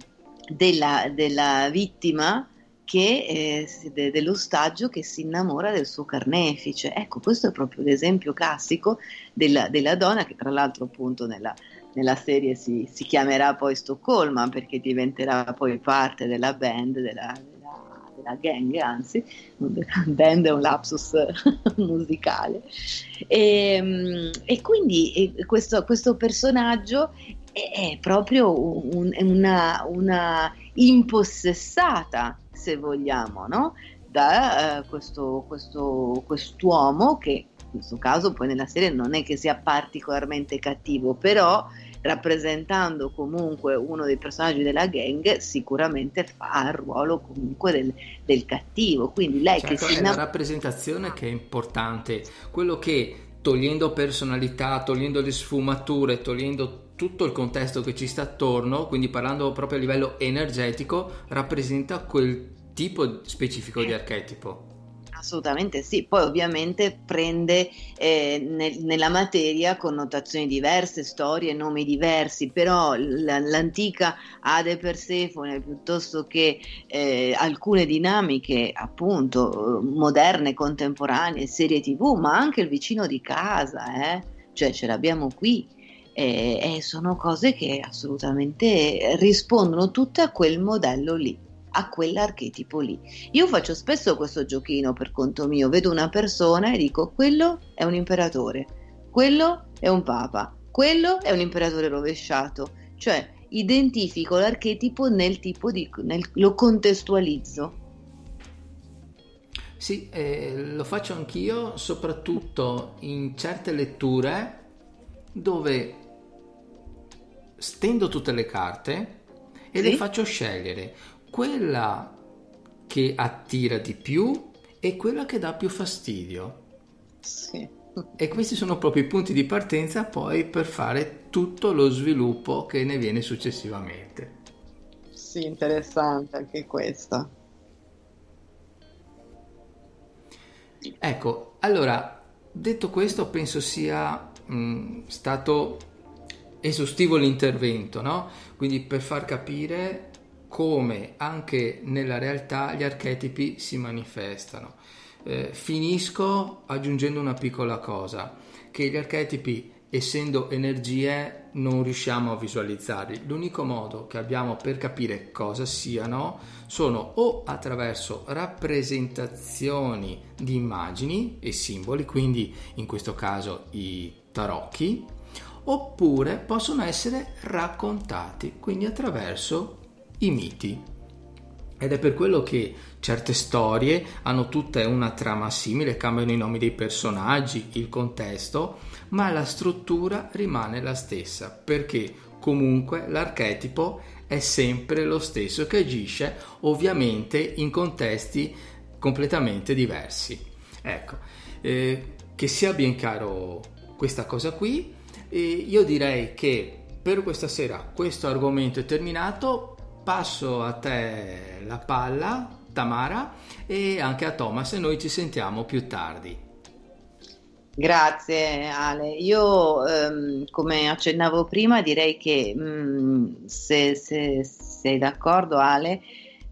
della, della vittima che eh, de, dell'ostaggio che si innamora del suo carnefice. Ecco, questo è proprio l'esempio classico della, della donna che tra l'altro appunto nella, nella serie si, si chiamerà poi Stoccolma, perché diventerà poi parte della band, della la gang, anzi, band è un lapsus musicale, e, e quindi questo, questo personaggio è, è proprio un, una, una impossessata, se vogliamo, no? Da eh, questo, questo quest'uomo che in questo caso poi nella serie non è che sia particolarmente cattivo, però rappresentando comunque uno dei personaggi della gang, sicuramente fa il ruolo comunque del, del cattivo. Quindi lei, certo, che si è una rappresentazione che è importante, quello che togliendo personalità, togliendo le sfumature, togliendo tutto il contesto che ci sta attorno, quindi parlando proprio a livello energetico, rappresenta quel tipo specifico eh. di archetipo. Assolutamente sì, poi ovviamente prende eh, nel, nella materia connotazioni diverse, storie, nomi diversi, però l'antica Ade Persefone, piuttosto che eh, alcune dinamiche appunto moderne, contemporanee, serie T V, ma anche il vicino di casa, eh? Cioè ce l'abbiamo qui. E, e sono cose che assolutamente rispondono tutte a quel modello lì, a quell'archetipo lì. Io faccio spesso questo giochino per conto mio, vedo una persona e dico quello è un imperatore, quello è un papa, quello è un imperatore rovesciato, cioè identifico l'archetipo nel tipo di, nel, lo contestualizzo. Sì, eh, lo faccio anch'io, soprattutto in certe letture dove stendo tutte le carte e sì? le faccio scegliere quella che attira di più e quella che dà più fastidio. Sì. E questi sono proprio i punti di partenza poi per fare tutto lo sviluppo che ne viene successivamente. Sì, interessante anche questa. Ecco, allora, detto questo, penso sia mh, stato esaustivo l'intervento, no? Quindi per far capire come anche nella realtà gli archetipi si manifestano. Eh, finisco aggiungendo una piccola cosa, che gli archetipi, essendo energie, non riusciamo a visualizzarli. L'unico modo che abbiamo per capire cosa siano sono o attraverso rappresentazioni di immagini e simboli, quindi in questo caso i tarocchi, oppure possono essere raccontati, quindi attraverso i miti. Ed è per quello che certe storie hanno tutta una trama simile, cambiano i nomi dei personaggi, il contesto, ma la struttura rimane la stessa, perché comunque l'archetipo è sempre lo stesso, che agisce ovviamente in contesti completamente diversi. Ecco, eh, che sia ben chiaro questa cosa qui, eh, io direi che per questa sera questo argomento è terminato. Passo a te la palla, Tamara, e anche a Thomas, e noi ci sentiamo più tardi. Grazie Ale, io ehm, come accennavo prima direi che mh, se, se sei d'accordo Ale,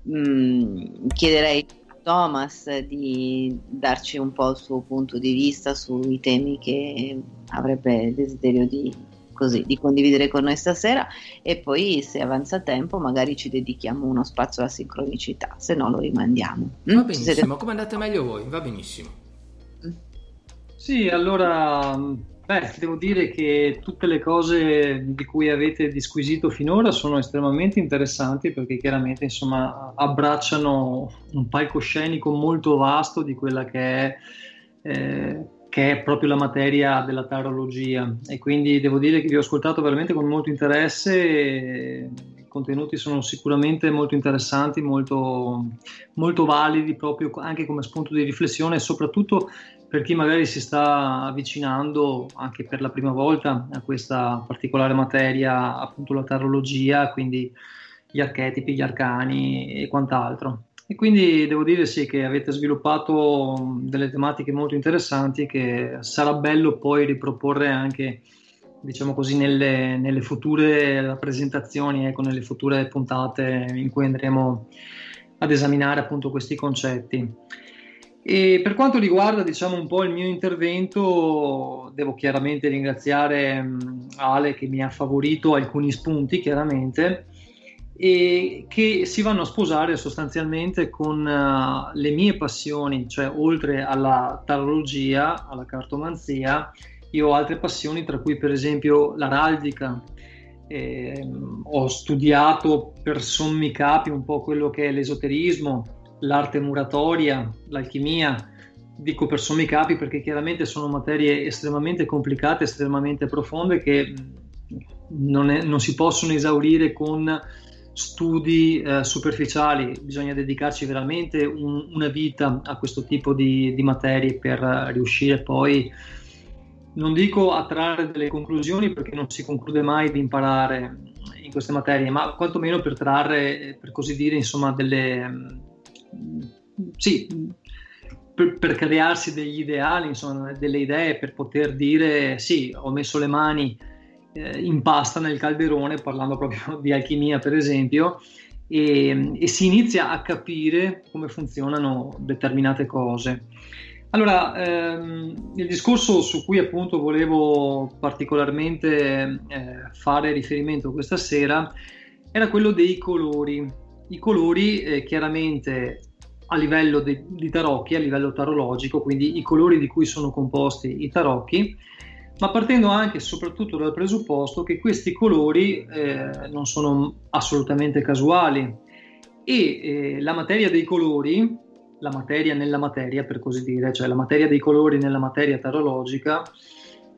mh, chiederei a Thomas di darci un po' il suo punto di vista sui temi che avrebbe desiderio di... così, di condividere con noi stasera, e poi se avanza tempo magari ci dedichiamo uno spazio alla sincronicità, se no lo rimandiamo. Va benissimo, siete... come andate meglio voi, va benissimo. Sì, allora, beh, devo dire che tutte le cose di cui avete disquisito finora sono estremamente interessanti, perché chiaramente insomma abbracciano un palcoscenico molto vasto di quella che è... Eh, che è proprio la materia della tarologia, e quindi devo dire che vi ho ascoltato veramente con molto interesse, e i contenuti sono sicuramente molto interessanti, molto, molto validi proprio anche come spunto di riflessione, soprattutto per chi magari si sta avvicinando anche per la prima volta a questa particolare materia, appunto la tarologia, quindi gli archetipi, gli arcani e quant'altro. E quindi devo dire sì che avete sviluppato delle tematiche molto interessanti che sarà bello poi riproporre anche, diciamo così, nelle, nelle future rappresentazioni, ecco, nelle future puntate in cui andremo ad esaminare appunto questi concetti. E per quanto riguarda, diciamo, un po' il mio intervento, devo chiaramente ringraziare Ale che mi ha favorito alcuni spunti, chiaramente, e che si vanno a sposare sostanzialmente con uh, le mie passioni, cioè oltre alla tarologia, alla cartomanzia, io ho altre passioni, tra cui per esempio l'araldica. Eh, ho studiato per sommi capi un po' quello che è l'esoterismo, l'arte muratoria, l'alchimia. Dico per sommi capi perché chiaramente sono materie estremamente complicate, estremamente profonde, che non, è, non si possono esaurire con studi eh, superficiali, bisogna dedicarci veramente un, una vita a questo tipo di, di materie per riuscire poi, non dico a trarre delle conclusioni perché non si conclude mai di imparare in queste materie, ma quantomeno per trarre, per così dire, insomma delle, sì, per, per crearsi degli ideali, insomma delle idee, per poter dire sì, ho messo le mani in pasta nel calderone, parlando proprio di alchimia per esempio, e, e si inizia a capire come funzionano determinate cose. Allora, ehm, il discorso su cui appunto volevo particolarmente eh, fare riferimento questa sera era quello dei colori. I colori eh, chiaramente a livello de- di tarocchi, a livello tarologico, quindi i colori di cui sono composti i tarocchi, ma partendo anche e soprattutto dal presupposto che questi colori eh, non sono assolutamente casuali, e eh, la materia dei colori, la materia nella materia per così dire, cioè la materia dei colori nella materia tarologica,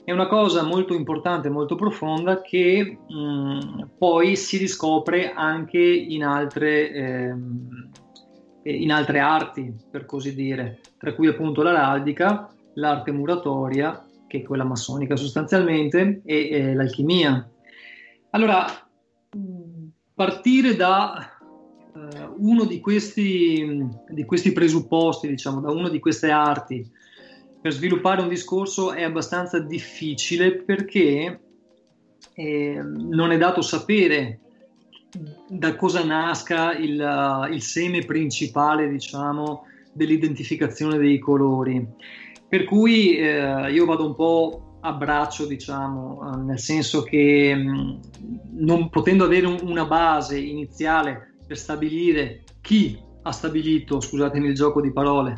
è una cosa molto importante, molto profonda, che mh, poi si riscopre anche in altre, eh, in altre arti per così dire, tra cui appunto l'araldica, l'arte muratoria, che è quella massonica sostanzialmente, e, e l'alchimia. Allora, partire da eh, uno di questi, di questi presupposti, diciamo, da una di queste arti, per sviluppare un discorso è abbastanza difficile, perché eh, non è dato sapere da cosa nasca il, il seme principale, diciamo, dell'identificazione dei colori. Per cui eh, io vado un po' a braccio, diciamo, nel senso che mh, non potendo avere un, una base iniziale per stabilire chi ha stabilito, scusatemi il gioco di parole,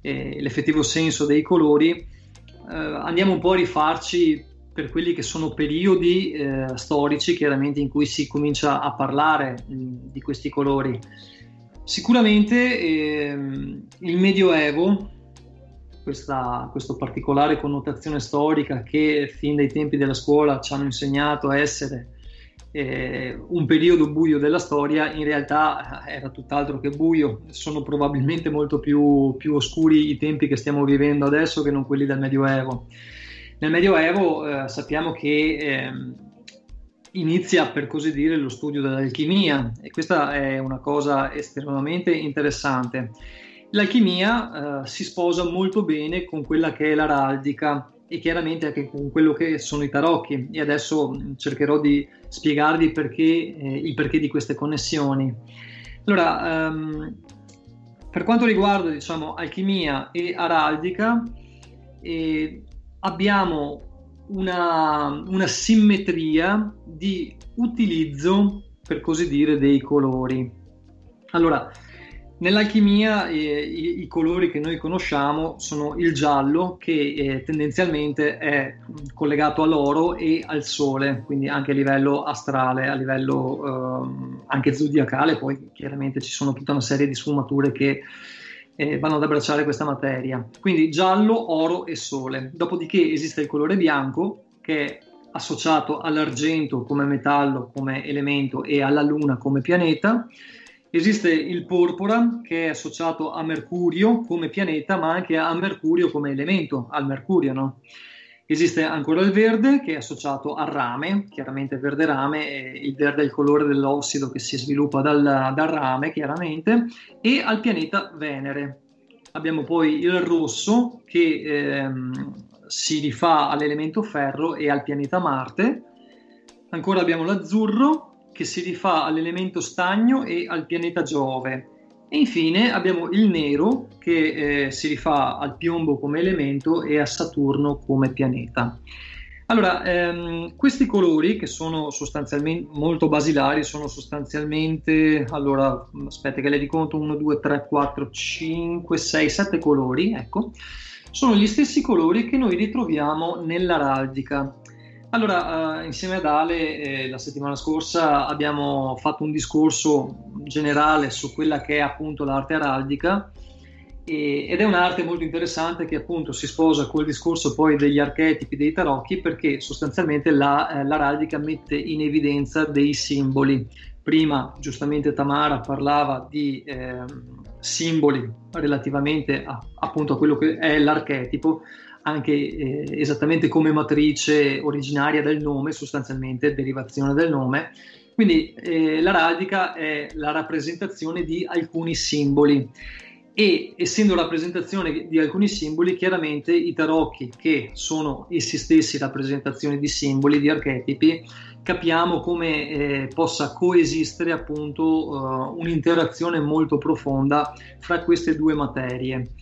eh, l'effettivo senso dei colori, eh, andiamo un po' a rifarci per quelli che sono periodi eh, storici chiaramente in cui si comincia a parlare mh, di questi colori. Sicuramente eh, il Medioevo, questa questo particolare connotazione storica che fin dai tempi della scuola ci hanno insegnato a essere eh, un periodo buio della storia, in realtà era tutt'altro che buio. Sono probabilmente molto più, più oscuri i tempi che stiamo vivendo adesso che non quelli del Medioevo. Nel Medioevo eh, sappiamo che eh, inizia, per così dire, lo studio dell'alchimia, e questa è una cosa estremamente interessante. L'alchimia eh, si sposa molto bene con quella che è l'araldica e chiaramente anche con quello che sono i tarocchi, e adesso cercherò di spiegarvi perché, eh, il perché di queste connessioni. Allora, ehm, per quanto riguarda, diciamo, alchimia e araldica, eh, abbiamo una, una simmetria di utilizzo, per così dire, dei colori. Allora, nell'alchimia eh, i, i colori che noi conosciamo sono il giallo, che eh, tendenzialmente è collegato all'oro e al sole, quindi anche a livello astrale, a livello eh, anche zodiacale. Poi chiaramente ci sono tutta una serie di sfumature che Eh, vanno ad abbracciare questa materia, quindi giallo, oro e sole. Dopodiché esiste il colore bianco, che è associato all'argento come metallo, come elemento, e alla luna come pianeta. Esiste il porpora, che è associato a Mercurio come pianeta, ma anche a Mercurio come elemento, al mercurio, no? Esiste ancora il verde, che è associato al rame, chiaramente verde rame, eh, il verde è il colore dell'ossido che si sviluppa dal, dal rame, chiaramente, e al pianeta Venere. Abbiamo poi il rosso, che ehm, si rifà all'elemento ferro e al pianeta Marte. Ancora abbiamo l'azzurro, che si rifà all'elemento stagno e al pianeta Giove. E infine abbiamo il nero, che eh, si rifà al piombo come elemento e a Saturno come pianeta. Allora, ehm, questi colori, che sono sostanzialmente molto basilari, sono sostanzialmente, allora, aspetta che le riconto, uno, due, tre, quattro, cinque, sei, sette colori, ecco, sono gli stessi colori che noi ritroviamo nell'araldica. Allora, eh, insieme ad Ale, eh, la settimana scorsa abbiamo fatto un discorso generale su quella che è appunto l'arte araldica, e, ed è un'arte molto interessante che appunto si sposa col discorso poi degli archetipi dei tarocchi, perché sostanzialmente la, eh, l'araldica mette in evidenza dei simboli. Prima giustamente Tamara parlava di eh, simboli relativamente a, appunto a quello che è l'archetipo, anche eh, esattamente come matrice originaria del nome, sostanzialmente derivazione del nome. Quindi eh, l'araldica è la rappresentazione di alcuni simboli, e essendo rappresentazione di alcuni simboli, chiaramente i tarocchi, che sono essi stessi rappresentazioni di simboli, di archetipi, capiamo come eh, possa coesistere appunto eh, un'interazione molto profonda fra queste due materie.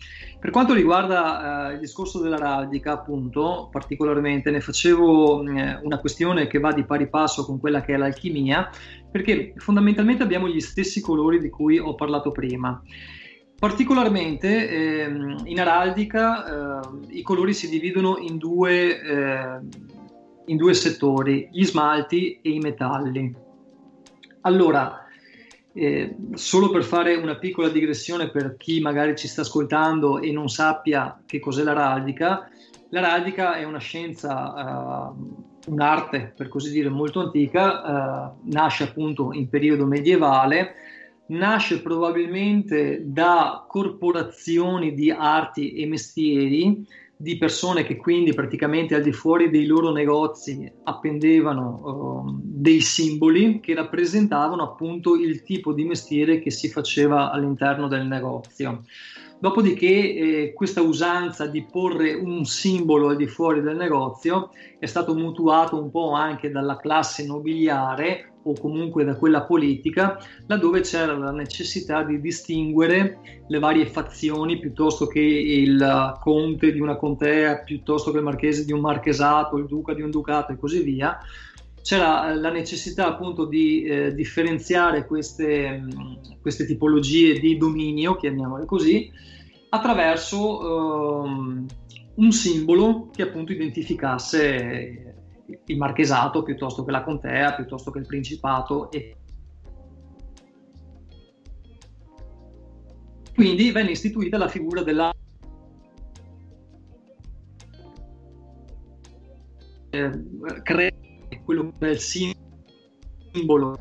Per quanto riguarda eh, il discorso dell'araldica, appunto, particolarmente ne facevo eh, una questione che va di pari passo con quella che è l'alchimia, perché fondamentalmente abbiamo gli stessi colori di cui ho parlato prima. Particolarmente eh, in araldica eh, i colori si dividono in due eh, in due settori, gli smalti e i metalli. Allora, eh, solo per fare una piccola digressione per chi magari ci sta ascoltando e non sappia che cos'è l'araldica, l'araldica è una scienza, eh, un'arte per così dire molto antica, eh, nasce appunto in periodo medievale, nasce probabilmente da corporazioni di arti e mestieri, di persone che quindi praticamente al di fuori dei loro negozi appendevano uh, dei simboli che rappresentavano appunto il tipo di mestiere che si faceva all'interno del negozio. Dopodiché eh, questa usanza di porre un simbolo al di fuori del negozio è stato mutuato un po' anche dalla classe nobiliare o comunque da quella politica, laddove c'era la necessità di distinguere le varie fazioni, piuttosto che il conte di una contea, piuttosto che il marchese di un marchesato, il duca di un ducato e così via. C'era la necessità appunto di eh, differenziare queste, queste tipologie di dominio, chiamiamole così, attraverso eh, un simbolo che appunto identificasse il marchesato piuttosto che la contea, piuttosto che il principato. E quindi venne istituita la figura della eh, crea quello del simbolo.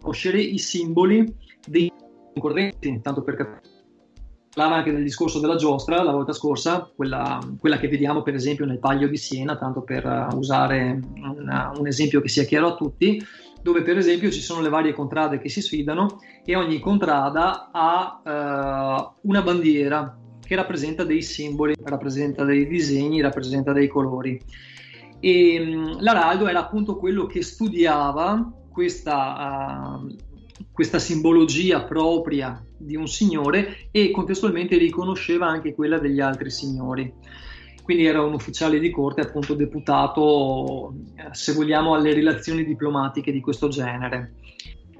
Conoscere i simboli dei concorrenti, tanto per capire. Parlava anche del discorso della giostra la volta scorsa, quella, quella che vediamo per esempio nel Palio di Siena, tanto per usare una, un esempio che sia chiaro a tutti, dove per esempio ci sono le varie contrade che si sfidano e ogni contrada ha eh, una bandiera che rappresenta dei simboli, rappresenta dei disegni, rappresenta dei colori. E l'araldo era appunto quello che studiava questa... Eh, questa simbologia propria di un signore e contestualmente riconosceva anche quella degli altri signori. Quindi era un ufficiale di corte, appunto deputato, se vogliamo, alle relazioni diplomatiche di questo genere.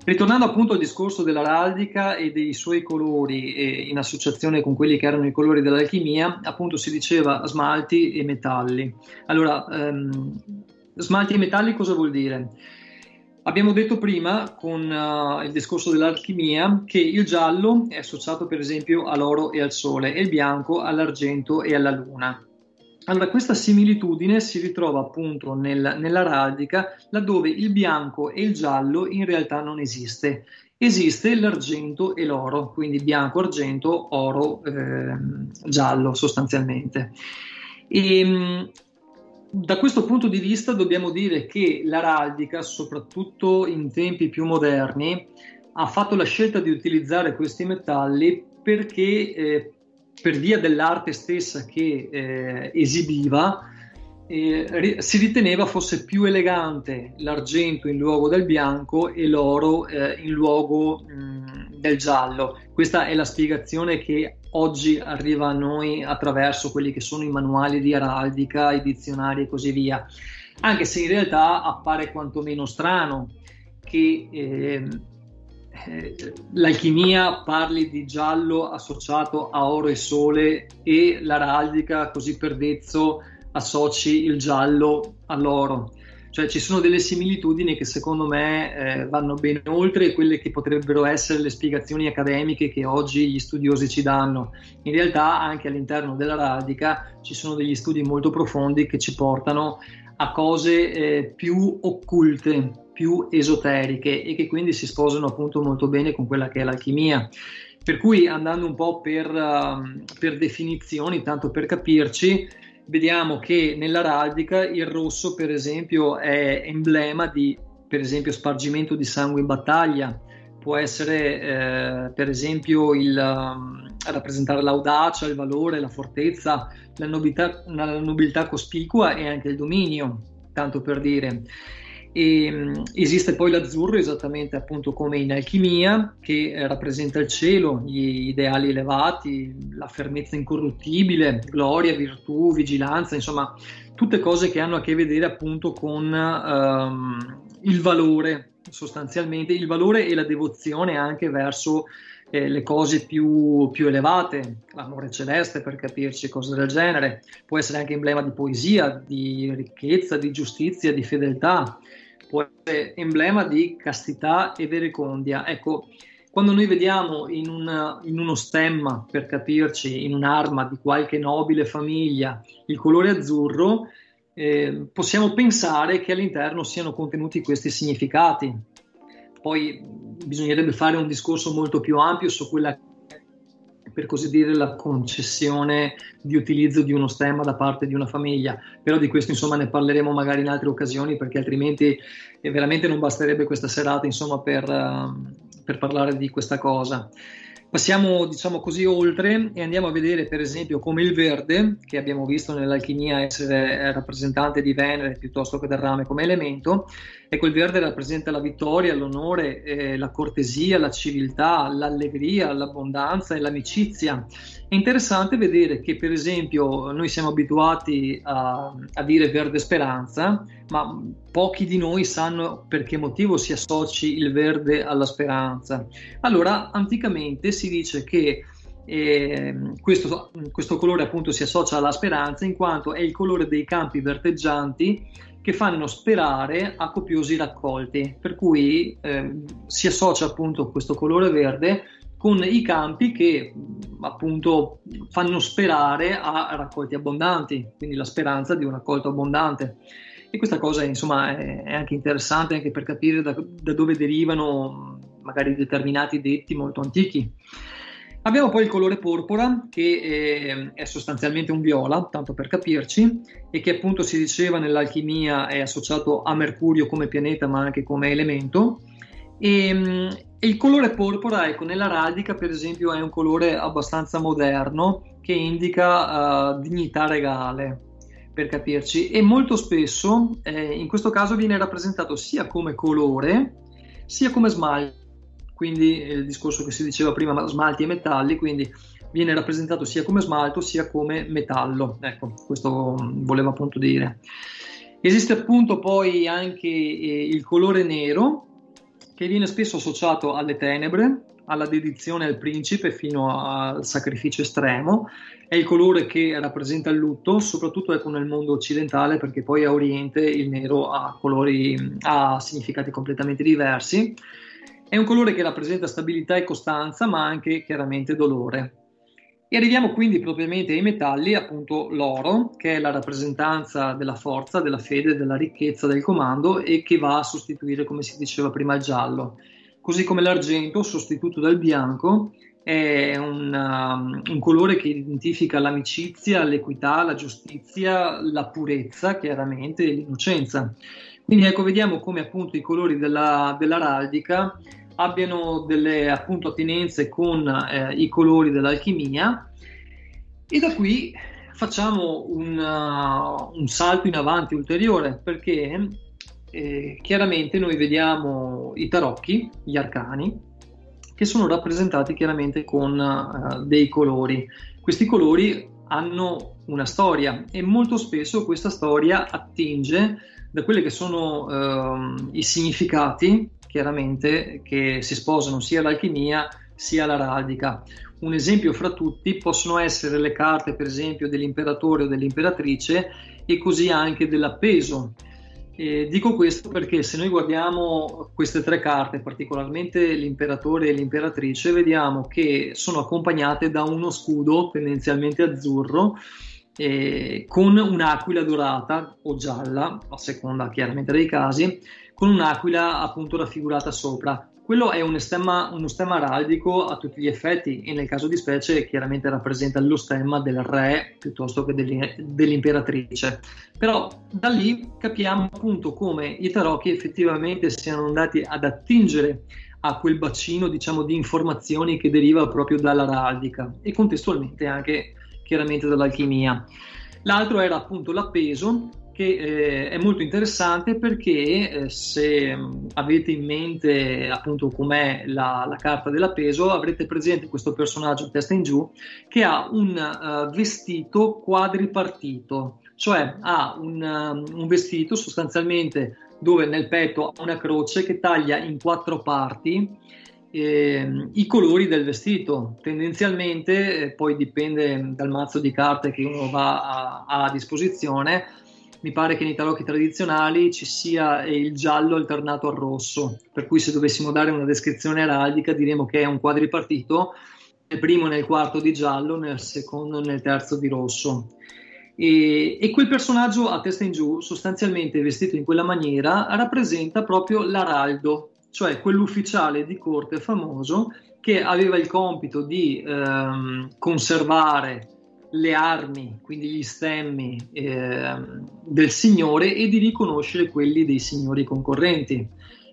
Ritornando appunto al discorso dell'araldica e dei suoi colori, e in associazione con quelli che erano i colori dell'alchimia, appunto si diceva smalti e metalli. Allora, ehm, smalti e metalli cosa vuol dire? Abbiamo detto prima con uh, il discorso dell'alchimia che il giallo è associato per esempio all'oro e al sole e il bianco all'argento e alla luna. Allora questa similitudine si ritrova appunto nel, nell'araldica, laddove il bianco e il giallo in realtà non esiste. Esiste l'argento e l'oro, quindi bianco, argento, oro, eh, giallo sostanzialmente. E, da questo punto di vista dobbiamo dire che l'araldica, soprattutto in tempi più moderni, ha fatto la scelta di utilizzare questi metalli perché eh, per via dell'arte stessa che eh, esibiva eh, si riteneva fosse più elegante l'argento in luogo del bianco e l'oro eh, in luogo mh, del giallo. Questa è la spiegazione che oggi arriva a noi attraverso quelli che sono i manuali di araldica, i dizionari e così via, anche se in realtà appare quantomeno strano che eh, eh, l'alchimia parli di giallo associato a oro e sole e l'araldica così per vezzo associ il giallo all'oro. Cioè ci sono delle similitudini che secondo me eh, vanno ben oltre quelle che potrebbero essere le spiegazioni accademiche che oggi gli studiosi ci danno. In realtà anche all'interno dell'araldica ci sono degli studi molto profondi che ci portano a cose eh, più occulte, più esoteriche e che quindi si sposano appunto molto bene con quella che è l'alchimia. Per cui andando un po' per, uh, per definizioni, tanto per capirci, vediamo che nell'araldica il rosso per esempio è emblema di per esempio spargimento di sangue in battaglia, può essere eh, per esempio il um, rappresentare l'audacia, il valore, la fortezza, la nobiltà, la nobiltà cospicua e anche il dominio, tanto per dire. E, esiste poi l'azzurro, esattamente appunto come in alchimia, che rappresenta il cielo, gli ideali elevati, la fermezza incorruttibile, gloria, virtù, vigilanza, insomma tutte cose che hanno a che vedere appunto con ehm, il valore, sostanzialmente il valore e la devozione anche verso eh, le cose più, più elevate, l'amore celeste per capirci, cose del genere. Può essere anche emblema di poesia, di ricchezza, di giustizia, di fedeltà. Può essere emblema di castità e verecondia. Ecco, quando noi vediamo in, una, in uno stemma, per capirci, in un'arma di qualche nobile famiglia, il colore azzurro, eh, possiamo pensare che all'interno siano contenuti questi significati. Poi bisognerebbe fare un discorso molto più ampio su quella, per così dire, la concessione di utilizzo di uno stemma da parte di una famiglia, però di questo insomma ne parleremo magari in altre occasioni, perché altrimenti eh, veramente non basterebbe questa serata insomma per, uh, per parlare di questa cosa. Passiamo diciamo così oltre e andiamo a vedere per esempio come il verde, che abbiamo visto nell'alchimia essere rappresentante di Venere piuttosto che del rame come elemento. Ecco, il verde rappresenta la vittoria, l'onore, eh, la cortesia, la civiltà, l'allegria, l'abbondanza e l'amicizia. È interessante vedere che per esempio noi siamo abituati a, a dire verde speranza, ma pochi di noi sanno per che motivo si associ il verde alla speranza. Allora, anticamente si dice che E questo, questo colore appunto si associa alla speranza, in quanto è il colore dei campi verteggianti che fanno sperare a copiosi raccolti, per cui eh, si associa appunto questo colore verde con i campi che appunto fanno sperare a raccolti abbondanti, quindi la speranza di un raccolto abbondante. E questa cosa insomma è, è anche interessante, anche per capire da, da dove derivano magari determinati detti molto antichi. Abbiamo poi il colore porpora, che è sostanzialmente un viola, tanto per capirci, e che appunto si diceva nell'alchimia è associato a Mercurio come pianeta ma anche come elemento. E, e il colore porpora, ecco, nell'araldica per esempio è un colore abbastanza moderno che indica uh, dignità regale, per capirci, e molto spesso eh, in questo caso viene rappresentato sia come colore sia come smalto. Quindi il discorso che si diceva prima, smalti e metalli, quindi viene rappresentato sia come smalto sia come metallo, ecco, questo volevo appunto dire. Esiste appunto poi anche eh, il colore nero, che viene spesso associato alle tenebre, alla dedizione al principe fino al sacrificio estremo. È il colore che rappresenta il lutto, soprattutto ecco nel mondo occidentale, perché poi a Oriente il nero ha colori, ha significati completamente diversi. È un colore che rappresenta stabilità e costanza, ma anche chiaramente dolore. E arriviamo quindi propriamente ai metalli, appunto l'oro, che è la rappresentanza della forza, della fede, della ricchezza, del comando, e che va a sostituire, come si diceva prima, il giallo. Così come l'argento, sostituto dal bianco, è un, uh, un colore che identifica l'amicizia, l'equità, la giustizia, la purezza, chiaramente, e l'innocenza. Quindi ecco, vediamo come appunto i colori della, dell'araldica abbiano delle appunto attinenze con eh, i colori dell'alchimia, e da qui facciamo un, uh, un salto in avanti ulteriore, perché eh, chiaramente noi vediamo i tarocchi, gli arcani, che sono rappresentati chiaramente con uh, dei colori. Questi colori hanno una storia, e molto spesso questa storia attinge da quelli che sono uh, i significati chiaramente che si sposano sia l'alchimia sia l'araldica. Un esempio fra tutti possono essere le carte, per esempio, dell'imperatore o dell'imperatrice, e così anche dell'appeso. E dico questo perché se noi guardiamo queste tre carte, particolarmente l'imperatore e l'imperatrice, vediamo che sono accompagnate da uno scudo tendenzialmente azzurro, Eh, con un'aquila dorata o gialla, a seconda chiaramente dei casi, con un'aquila appunto raffigurata sopra. Quello è un stemma, uno stemma araldico a tutti gli effetti, e nel caso di specie chiaramente rappresenta lo stemma del re piuttosto che delle, dell'imperatrice. Però da lì capiamo appunto come i tarocchi effettivamente siano andati ad attingere a quel bacino, diciamo, di informazioni che deriva proprio dall'araldica e contestualmente anche chiaramente dall'alchimia. L'altro era appunto l'appeso, che eh, è molto interessante perché eh, se avete in mente appunto com'è la, la carta dell'appeso, avrete presente questo personaggio a testa in giù che ha un uh, vestito quadripartito, cioè ha un, uh, un vestito sostanzialmente dove nel petto ha una croce che taglia in quattro parti Eh, i colori del vestito. Tendenzialmente eh, poi dipende dal mazzo di carte che uno va a, a disposizione, mi pare che nei tarocchi tradizionali ci sia il giallo alternato al rosso, per cui se dovessimo dare una descrizione araldica diremo che è un quadripartito, nel primo e nel quarto di giallo, nel secondo e nel terzo di rosso. E, e quel personaggio a testa in giù, sostanzialmente vestito in quella maniera, rappresenta proprio l'araldo, cioè quell'ufficiale di corte famoso che aveva il compito di ehm, conservare le armi, quindi gli stemmi ehm, del signore, e di riconoscere quelli dei signori concorrenti.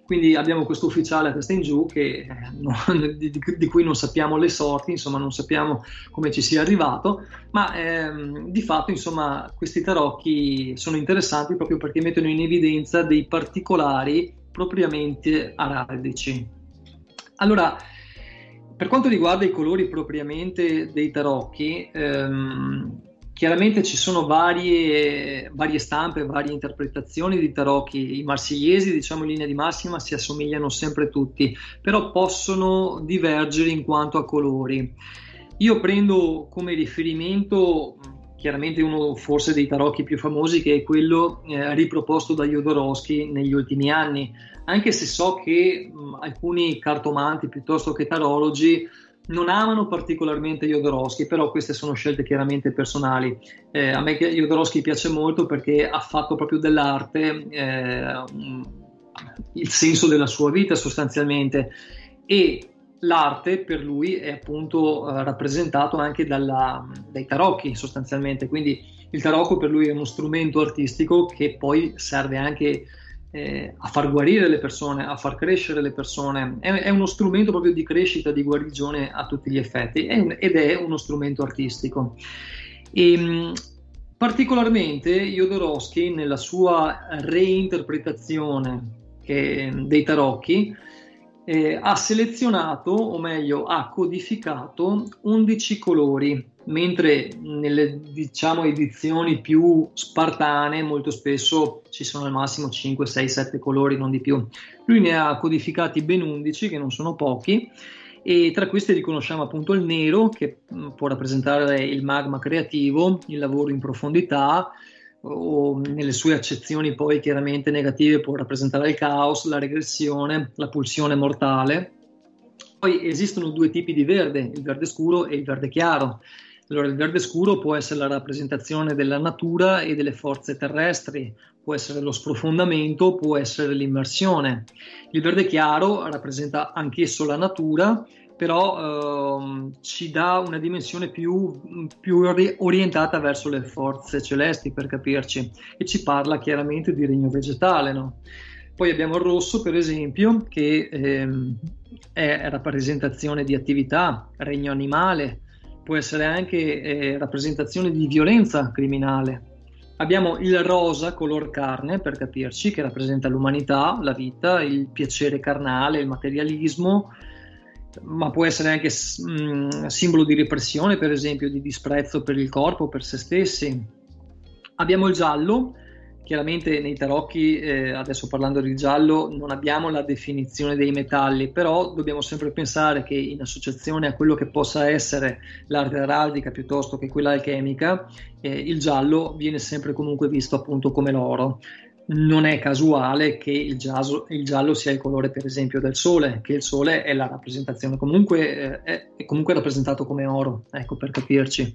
Quindi abbiamo questo ufficiale a testa in giù che, eh, non, di, di cui non sappiamo le sorti, insomma non sappiamo come ci sia arrivato, ma ehm, di fatto insomma questi tarocchi sono interessanti proprio perché mettono in evidenza dei particolari propriamente araldici. Allora, per quanto riguarda i colori propriamente dei tarocchi, ehm, chiaramente ci sono varie, varie stampe, varie interpretazioni di tarocchi. I marsigliesi, diciamo in linea di massima, si assomigliano sempre tutti, però possono divergere in quanto a colori. Io prendo come riferimento chiaramente uno forse dei tarocchi più famosi, che è quello eh, riproposto da Jodorowsky negli ultimi anni, anche se so che mh, alcuni cartomanti piuttosto che tarologi non amano particolarmente Jodorowsky, però queste sono scelte chiaramente personali. Eh, a me Jodorowsky piace molto perché ha fatto proprio dell'arte eh, il senso della sua vita sostanzialmente, e l'arte per lui è appunto eh, rappresentato anche dalla, dai tarocchi sostanzialmente, quindi il tarocco per lui è uno strumento artistico che poi serve anche eh, a far guarire le persone, a far crescere le persone, è, è uno strumento proprio di crescita, di guarigione a tutti gli effetti, è un, ed è uno strumento artistico. E, mh, particolarmente Jodorowsky nella sua reinterpretazione che, dei tarocchi Eh, ha selezionato, o meglio ha codificato undici colori, mentre nelle, diciamo, edizioni più spartane molto spesso ci sono al massimo cinque, sei, sette colori, non di più. Lui ne ha codificati ben undici, che non sono pochi, e tra questi riconosciamo appunto il nero, che può rappresentare il magma creativo, il lavoro in profondità, o nelle sue accezioni poi chiaramente negative può rappresentare il caos, la regressione, la pulsione mortale. Poi esistono due tipi di verde, il verde scuro e il verde chiaro. Allora, il verde scuro può essere la rappresentazione della natura e delle forze terrestri, può essere lo sprofondamento, può essere l'immersione. Il verde chiaro rappresenta anch'esso la natura, però ehm, ci dà una dimensione più, più orientata verso le forze celesti, per capirci, e ci parla chiaramente di regno vegetale, no? Poi abbiamo il rosso, per esempio, che ehm, è rappresentazione di attività, regno animale, può essere anche eh, rappresentazione di violenza criminale. Abbiamo il rosa, color carne, per capirci, che rappresenta l'umanità, la vita, il piacere carnale, il materialismo, ma può essere anche mh, simbolo di repressione, per esempio, di disprezzo per il corpo, per se stessi. Abbiamo il giallo, chiaramente nei tarocchi, eh, adesso parlando di giallo, non abbiamo la definizione dei metalli, però dobbiamo sempre pensare che in associazione a quello che possa essere l'arte araldica piuttosto che quella alchemica, eh, il giallo viene sempre comunque visto appunto come l'oro. Non è casuale che il, giaso, il giallo sia il colore, per esempio, del sole, che il sole è la rappresentazione, comunque eh, è comunque rappresentato come oro, ecco, per capirci.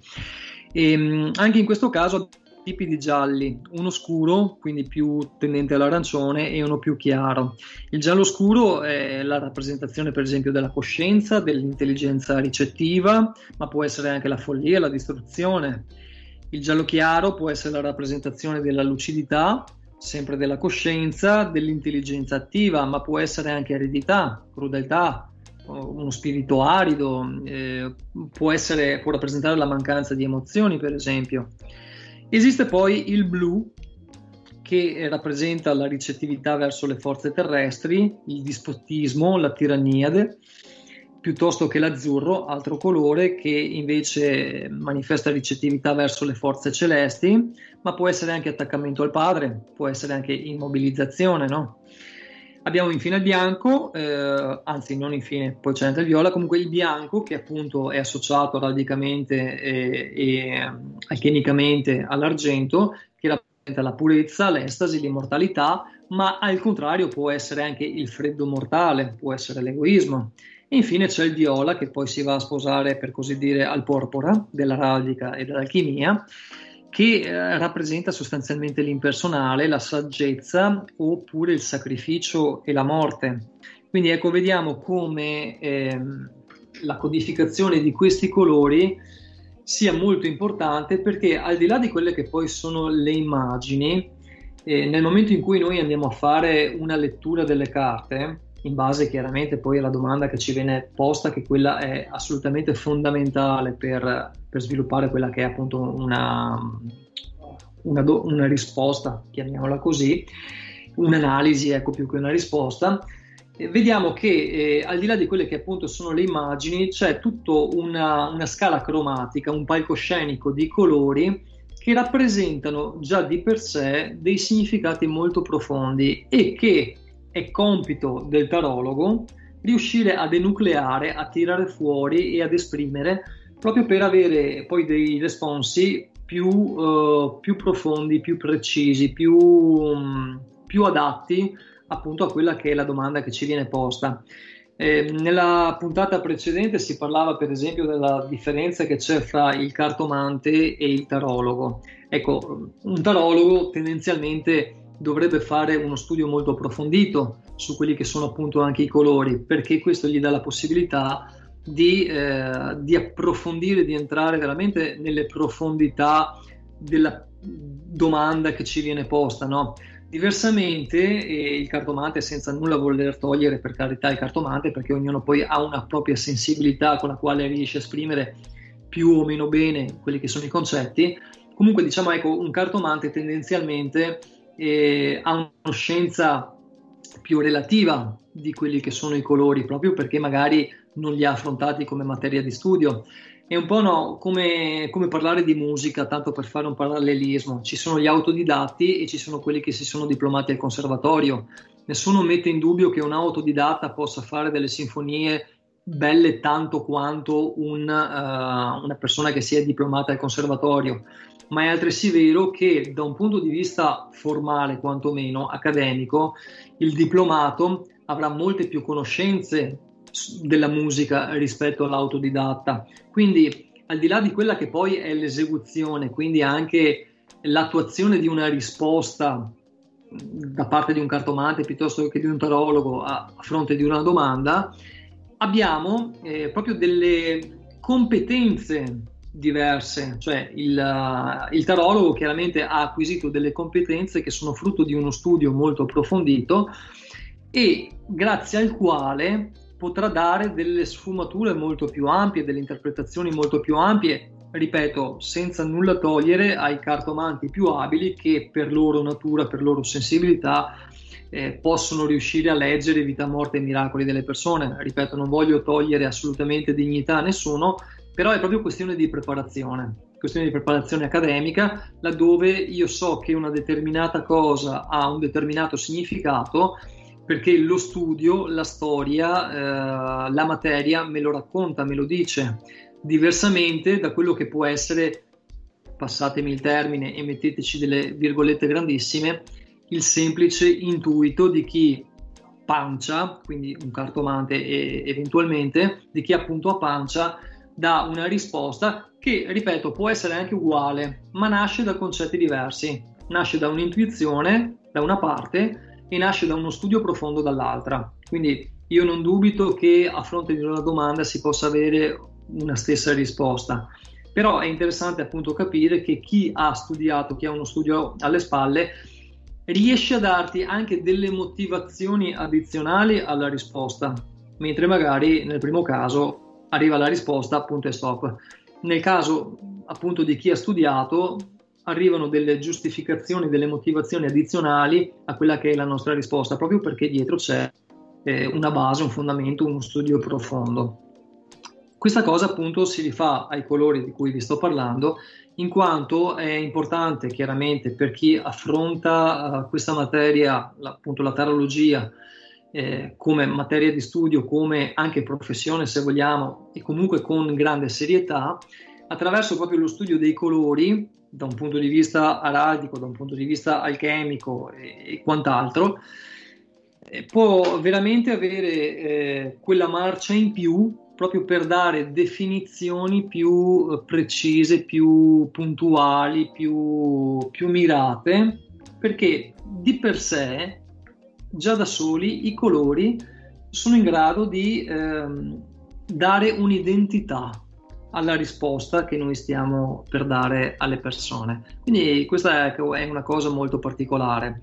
E, anche in questo caso tipi di gialli, uno scuro, quindi più tendente all'arancione, e uno più chiaro. Il giallo scuro è la rappresentazione, per esempio, della coscienza, dell'intelligenza ricettiva, ma può essere anche la follia, la distruzione. Il giallo chiaro può essere la rappresentazione della lucidità, sempre della coscienza, dell'intelligenza attiva, ma può essere anche eredità, crudeltà, uno spirito arido, eh, può essere, può rappresentare la mancanza di emozioni, per esempio. Esiste poi il blu, che rappresenta la ricettività verso le forze terrestri, il dispotismo, la tirannide, piuttosto che l'azzurro, altro colore che invece manifesta ricettività verso le forze celesti, ma può essere anche attaccamento al padre, può essere anche immobilizzazione, no? Abbiamo infine il bianco, eh, anzi non infine, poi c'è anche il viola, comunque il bianco, che appunto è associato radicamente e, e alchemicamente all'argento, che rappresenta la purezza, l'estasi, l'immortalità, ma al contrario può essere anche il freddo mortale, può essere l'egoismo. Infine c'è il viola, che poi si va a sposare, per così dire, al porpora dell'araldica e dell'alchimia, che eh, rappresenta sostanzialmente l'impersonale, la saggezza, oppure il sacrificio e la morte. Quindi ecco, vediamo come eh, la codificazione di questi colori sia molto importante, perché al di là di quelle che poi sono le immagini, eh, nel momento in cui noi andiamo a fare una lettura delle carte, in base chiaramente poi alla domanda che ci viene posta, che quella è assolutamente fondamentale per, per sviluppare quella che è appunto una, una, do, una risposta, chiamiamola così, un'analisi, ecco, più che una risposta. Eh, vediamo che eh, al di là di quelle che appunto sono le immagini, c'è tutta una, una scala cromatica, un palcoscenico di colori che rappresentano già di per sé dei significati molto profondi, e che è compito del tarologo riuscire a denucleare, a tirare fuori e ad esprimere proprio per avere poi dei responsi più, uh, più profondi, più precisi, più, um, più adatti appunto a quella che è la domanda che ci viene posta. Eh, nella puntata precedente si parlava per esempio della differenza che c'è fra il cartomante e il tarologo. Ecco, un tarologo tendenzialmente dovrebbe fare uno studio molto approfondito su quelli che sono appunto anche i colori, perché questo gli dà la possibilità di, eh, di approfondire, di entrare veramente nelle profondità della domanda che ci viene posta, no? Diversamente eh, il cartomante, senza nulla voler togliere per carità il cartomante, perché ognuno poi ha una propria sensibilità con la quale riesce a esprimere più o meno bene quelli che sono i concetti, comunque diciamo ecco un cartomante tendenzialmente eh, ha una conoscenza più relativa di quelli che sono i colori, proprio perché magari non li ha affrontati come materia di studio. È un po' no, come, come parlare di musica, tanto per fare un parallelismo. Ci sono gli autodidatti e ci sono quelli che si sono diplomati al conservatorio. Nessuno mette in dubbio che un autodidatta possa fare delle sinfonie belle tanto quanto un, uh, una persona che si è diplomata al conservatorio, ma è altresì vero che da un punto di vista formale, quantomeno accademico, il diplomato avrà molte più conoscenze della musica rispetto all'autodidatta. Quindi, al di là di quella che poi è l'esecuzione, quindi anche l'attuazione di una risposta da parte di un cartomante piuttosto che di un tarologo a fronte di una domanda, abbiamo eh, proprio delle competenze diverse, cioè il, il tarologo chiaramente ha acquisito delle competenze che sono frutto di uno studio molto approfondito e grazie al quale potrà dare delle sfumature molto più ampie, delle interpretazioni molto più ampie, ripeto, senza nulla togliere ai cartomanti più abili che per loro natura, per loro sensibilità eh, possono riuscire a leggere vita, morte e miracoli delle persone. Ripeto, non voglio togliere assolutamente dignità a nessuno, però è proprio questione di preparazione, questione di preparazione accademica, laddove io so che una determinata cosa ha un determinato significato perché lo studio, la storia, eh, la materia me lo racconta, me lo dice, diversamente da quello che può essere, passatemi il termine e metteteci delle virgolette grandissime, il semplice intuito di chi pancia, quindi un cartomante e, eventualmente, di chi appunto a pancia dà una risposta che, ripeto, può essere anche uguale, ma nasce da concetti diversi, nasce da un'intuizione da una parte e nasce da uno studio profondo dall'altra. Quindi io non dubito che a fronte di una domanda si possa avere una stessa risposta, però è interessante appunto capire che chi ha studiato, chi ha uno studio alle spalle, riesce a darti anche delle motivazioni addizionali alla risposta, mentre magari nel primo caso arriva la risposta appunto e stop. Nel caso appunto di chi ha studiato arrivano delle giustificazioni, delle motivazioni addizionali a quella che è la nostra risposta, proprio perché dietro c'è eh, una base, un fondamento, uno studio profondo. Questa cosa appunto si rifà ai colori di cui vi sto parlando, in quanto è importante chiaramente per chi affronta uh, questa materia, la, appunto la tarologia, eh, come materia di studio, come anche professione se vogliamo, e comunque con grande serietà, attraverso proprio lo studio dei colori, da un punto di vista araldico, da un punto di vista alchemico e, e quant'altro, eh, può veramente avere eh, quella marcia in più proprio per dare definizioni più eh, precise, più puntuali, più, più mirate, perché di per sé, già da soli, i colori sono in grado di eh, dare un'identità alla risposta che noi stiamo per dare alle persone. Quindi questa è una cosa molto particolare.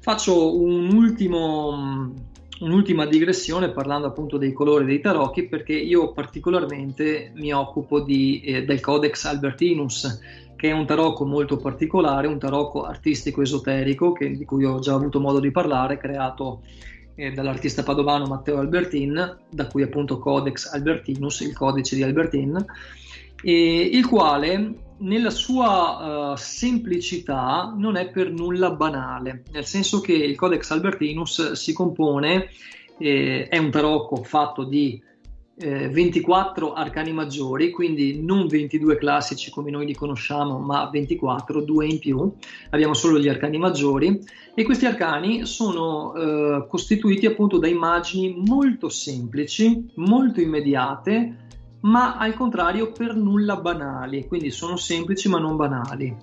Faccio un ultimo, un'ultima digressione parlando appunto dei colori dei tarocchi, perché io particolarmente mi occupo di, eh, del Codex Albertinus, che è un tarocco molto particolare, un tarocco artistico esoterico che, di cui ho già avuto modo di parlare, creato dall'artista padovano Matteo Albertin, da cui appunto Codex Albertinus, il codice di Albertin, e il quale nella sua uh, semplicità non è per nulla banale, nel senso che il Codex Albertinus si compone, eh, è un tarocco fatto di eh, ventiquattro arcani maggiori, quindi non ventidue classici come noi li conosciamo, ma ventiquattro, due in più. Abbiamo solo gli arcani maggiori, e questi arcani sono eh, costituiti appunto da immagini molto semplici, molto immediate, ma al contrario per nulla banali, quindi sono semplici ma non banali.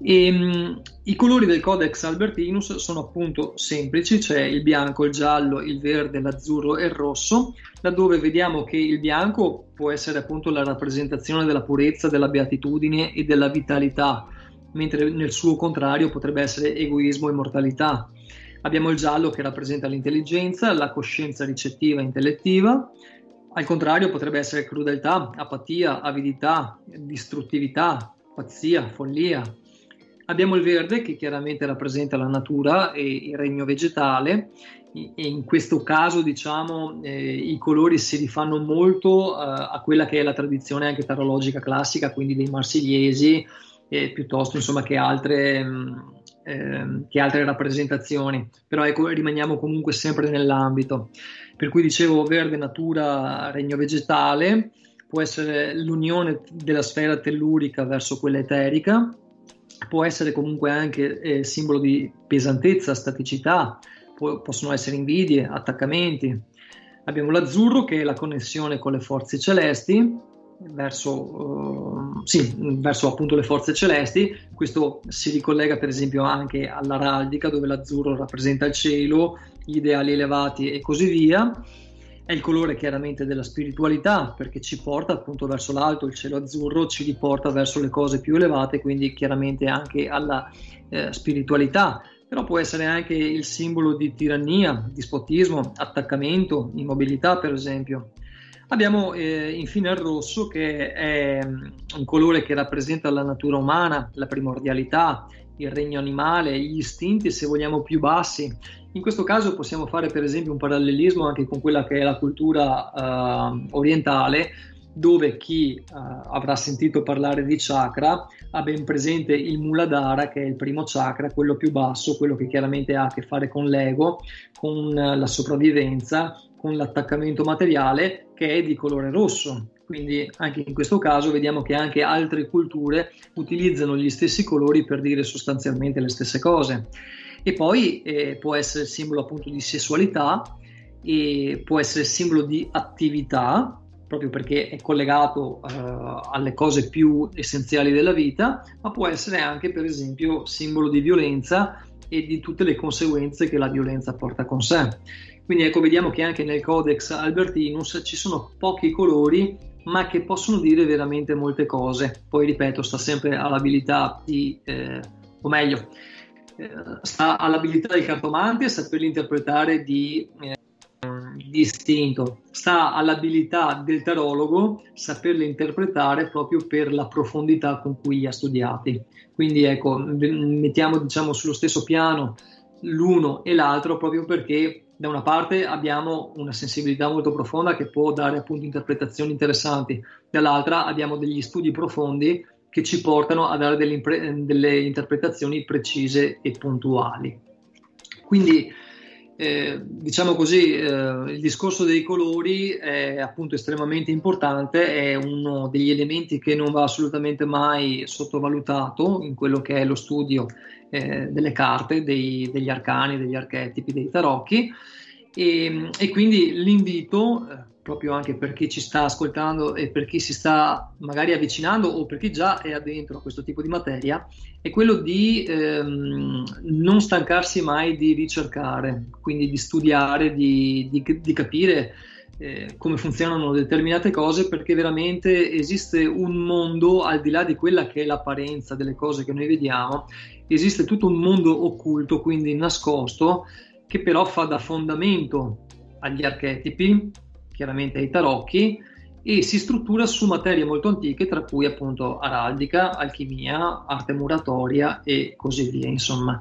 E, um, i colori del Codex Albertinus sono appunto semplici, c'è il bianco, il giallo, il verde, l'azzurro e il rosso, laddove vediamo che il bianco può essere appunto la rappresentazione della purezza, della beatitudine e della vitalità, mentre nel suo contrario potrebbe essere egoismo e mortalità. Abbiamo il giallo che rappresenta l'intelligenza, la coscienza ricettiva e intellettiva. Al contrario potrebbe essere crudeltà, apatia, avidità, distruttività, pazzia, follia. Abbiamo il verde che chiaramente rappresenta la natura e il regno vegetale, e in questo caso diciamo eh, i colori si rifanno molto eh, a quella che è la tradizione anche tarologica classica, quindi dei marsigliesi eh, piuttosto insomma che altre, mh, eh, che altre rappresentazioni, però ecco, rimaniamo comunque sempre nell'ambito. Per cui dicevo verde, natura, regno vegetale, può essere l'unione della sfera tellurica verso quella eterica, può essere comunque anche eh, simbolo di pesantezza, staticità, può, possono essere invidie, attaccamenti. Abbiamo l'azzurro che è la connessione con le forze celesti, verso, eh, sì, verso appunto le forze celesti. Questo si ricollega per esempio anche all'araldica, dove l'azzurro rappresenta il cielo, gli ideali elevati e così via. È il colore chiaramente della spiritualità, perché ci porta appunto verso l'alto, il cielo azzurro ci riporta verso le cose più elevate, quindi chiaramente anche alla eh, spiritualità, però può essere anche il simbolo di tirannia, dispotismo, attaccamento, immobilità per esempio. Abbiamo eh, infine il rosso, che è un colore che rappresenta la natura umana, la primordialità, il regno animale, gli istinti se vogliamo più bassi. In questo caso possiamo fare per esempio un parallelismo anche con quella che è la cultura eh, orientale, dove chi eh, avrà sentito parlare di chakra ha ben presente il muladhara, che è il primo chakra, quello più basso, quello che chiaramente ha a che fare con l'ego, con la sopravvivenza, con l'attaccamento materiale, che è di colore rosso. Quindi anche in questo caso vediamo che anche altre culture utilizzano gli stessi colori per dire sostanzialmente le stesse cose. E poi eh, può essere simbolo appunto di sessualità, e può essere simbolo di attività, proprio perché è collegato eh, alle cose più essenziali della vita, ma può essere anche per esempio simbolo di violenza e di tutte le conseguenze che la violenza porta con sé. Quindi ecco, vediamo che anche nel Codex Albertinus ci sono pochi colori, ma che possono dire veramente molte cose. Poi ripeto, sta sempre all'abilità di, eh, o meglio, eh, sta all'abilità del cartomante saperli interpretare di, eh, di istinto, sta all'abilità del tarologo saperli interpretare proprio per la profondità con cui li ha studiati. Quindi ecco, mettiamo diciamo sullo stesso piano l'uno e l'altro, proprio perché da una parte abbiamo una sensibilità molto profonda che può dare appunto interpretazioni interessanti, dall'altra abbiamo degli studi profondi che ci portano a dare delle, impre- delle interpretazioni precise e puntuali. Quindi eh, diciamo così, eh, il discorso dei colori è appunto estremamente importante, è uno degli elementi che non va assolutamente mai sottovalutato in quello che è lo studio Eh, delle carte, dei, degli arcani, degli archetipi, dei tarocchi, e, e quindi l'invito eh, proprio anche per chi ci sta ascoltando e per chi si sta magari avvicinando o per chi già è addentro a questo tipo di materia è quello di ehm, non stancarsi mai di ricercare, quindi di studiare, di, di, di capire eh, come funzionano determinate cose, perché veramente esiste un mondo al di là di quella che è l'apparenza delle cose che noi vediamo. Esiste tutto un mondo occulto, quindi nascosto, che però fa da fondamento agli archetipi, chiaramente ai tarocchi, e si struttura su materie molto antiche, tra cui appunto araldica, alchimia, arte muratoria e così via, insomma.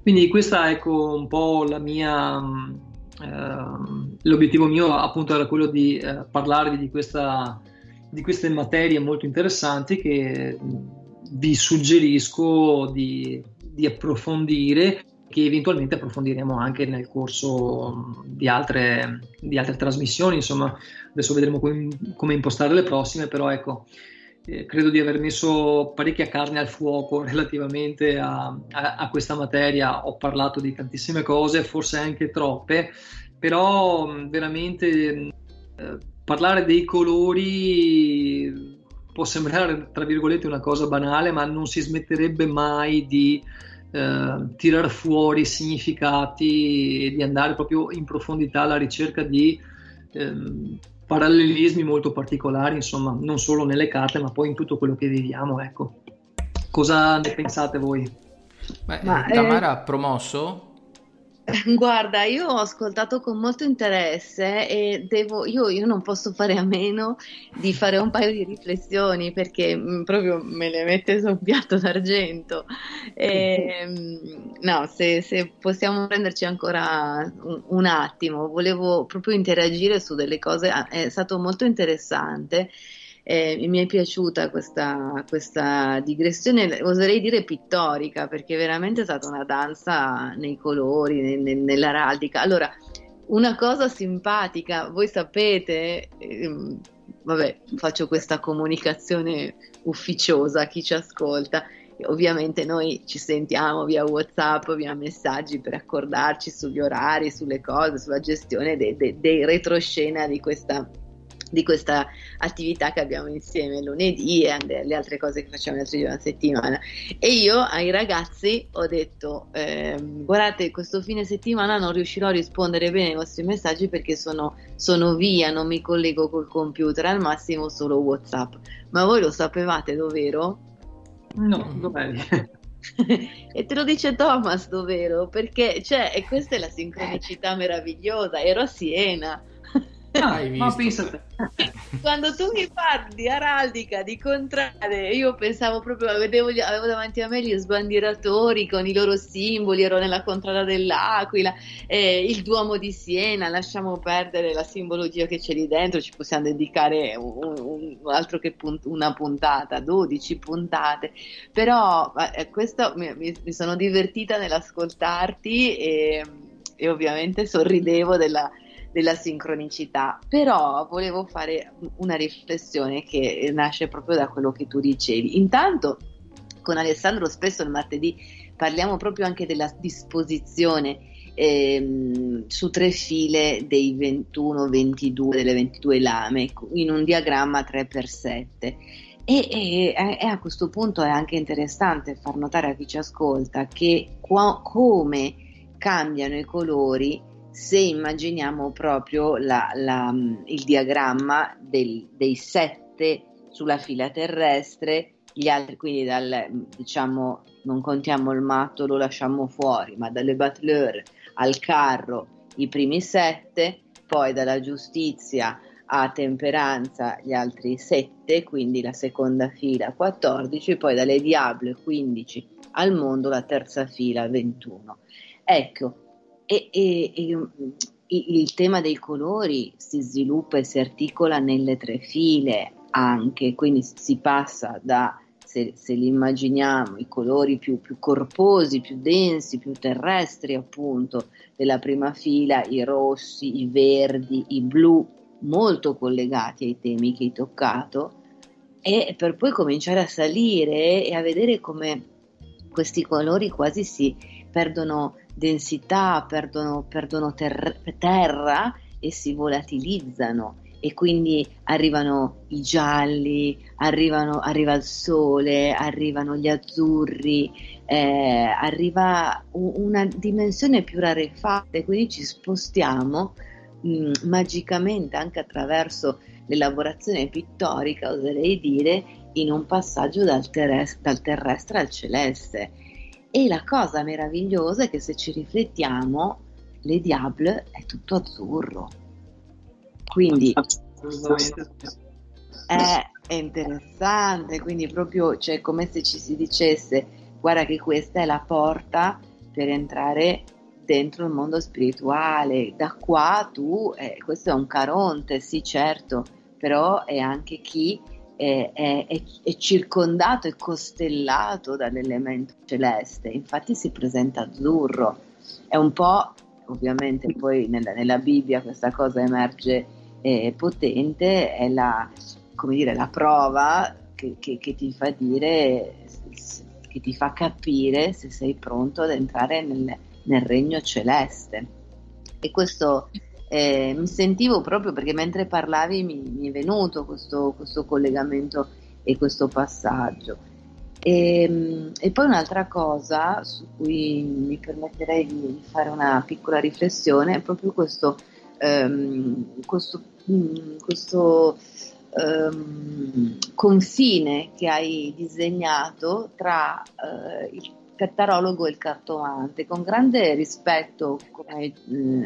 Quindi questa, ecco, un po' la mia eh, l'obiettivo mio appunto era quello di eh, parlarvi di questa di queste materie molto interessanti che vi suggerisco di, di approfondire, che eventualmente approfondiremo anche nel corso di altre, di altre trasmissioni. Insomma, adesso vedremo com- come impostare le prossime, però ecco, eh, credo di aver messo parecchia carne al fuoco relativamente a, a, a questa materia. Ho parlato di tantissime cose, forse anche troppe, però veramente eh, parlare dei colori può sembrare, tra virgolette, una cosa banale, ma non si smetterebbe mai di eh, tirar fuori significati e di andare proprio in profondità alla ricerca di eh, parallelismi molto particolari, insomma, non solo nelle carte, ma poi in tutto quello che viviamo, ecco. Cosa ne pensate voi? Beh, ma, Tamara ha eh... promosso... Guarda, io ho ascoltato con molto interesse e devo, io, io non posso fare a meno di fare un paio di riflessioni, perché mh, proprio me le mette su un piatto d'argento. E, mh, no, se, se possiamo prenderci ancora un, un attimo, volevo proprio interagire su delle cose, è stato molto interessante. Eh, mi è piaciuta questa, questa digressione, oserei dire pittorica, perché veramente è stata una danza nei colori, ne, ne, nell'araldica. Allora, una cosa simpatica, voi sapete, ehm, vabbè, faccio questa comunicazione ufficiosa a chi ci ascolta, ovviamente noi ci sentiamo via WhatsApp, via messaggi per accordarci sugli orari, sulle cose, sulla gestione dei de, de retroscena di questa di questa attività che abbiamo insieme lunedì e le altre cose che facciamo gli altri giorni della settimana. E io ai ragazzi ho detto eh, guardate, questo fine settimana non riuscirò a rispondere bene ai vostri messaggi perché sono, sono via, non mi collego col computer, al massimo solo WhatsApp. Ma voi lo sapevate, dov'ero? No, dov'eri? E te lo dice Thomas, dov'ero? Perché cioè, e questa è la sincronicità meravigliosa, ero a Siena. Ah, ma quando tu mi parli di araldica, di contrade, io pensavo proprio, vedevo, avevo davanti a me gli sbandieratori con i loro simboli, ero nella Contrada dell'Aquila, eh, il Duomo di Siena, lasciamo perdere la simbologia che c'è lì dentro, ci possiamo dedicare un, un, un altro che punt- una puntata, dodici puntate, però eh, questo mi, mi sono divertita nell'ascoltarti e, e ovviamente sorridevo della... della sincronicità, però volevo fare una riflessione che nasce proprio da quello che tu dicevi. Intanto con Alessandro spesso il martedì parliamo proprio anche della disposizione ehm, su tre file dei ventuno ventidue, delle ventidue lame, in un diagramma tre per sette. E, e, e a questo punto è anche interessante far notare a chi ci ascolta che qua, come cambiano i colori se immaginiamo proprio la, la, il diagramma del, dei sette sulla fila terrestre, gli altri, quindi dal, diciamo, non contiamo il matto, lo lasciamo fuori, ma dalle battleur al carro i primi sette, poi dalla giustizia a temperanza gli altri sette, quindi la seconda fila quattordici, poi dalle diable quindici al mondo la terza fila ventuno. Ecco. E, e, e il tema dei colori si sviluppa e si articola nelle tre file anche, quindi si passa da, se, se li immaginiamo, i colori più, più corposi, più densi, più terrestri appunto della prima fila, i rossi, i verdi, i blu, molto collegati ai temi che hai toccato, e per poi cominciare a salire e a vedere come questi colori quasi si perdono densità, perdono, perdono ter- terra e si volatilizzano, e quindi arrivano i gialli, arrivano, arriva il sole, arrivano gli azzurri, eh, arriva una dimensione più rarefatta, e quindi ci spostiamo mh, magicamente anche attraverso l'elaborazione pittorica, oserei dire, in un passaggio dal, teres- dal terrestre al celeste. E la cosa meravigliosa è che se ci riflettiamo, le Diable è tutto azzurro. Quindi è, è interessante, quindi proprio, cioè, come se ci si dicesse guarda che questa è la porta per entrare dentro il mondo spirituale, da qua tu, eh, questo è un Caronte, sì certo, però è anche chi è, è, è circondato e costellato dall'elemento celeste, infatti si presenta azzurro. È un po', ovviamente poi nella, nella Bibbia questa cosa emerge eh, potente, è la, come dire, la prova che, che, che ti fa dire, che ti fa capire se sei pronto ad entrare nel, nel regno celeste. E questo eh, mi sentivo proprio, perché mentre parlavi mi, mi è venuto questo, questo collegamento e questo passaggio. E, e poi un'altra cosa su cui mi permetterei di fare una piccola riflessione è proprio questo, ehm, questo, mh, questo ehm, confine che hai disegnato tra eh, il cartarologo e il cartomante, con grande rispetto, come eh,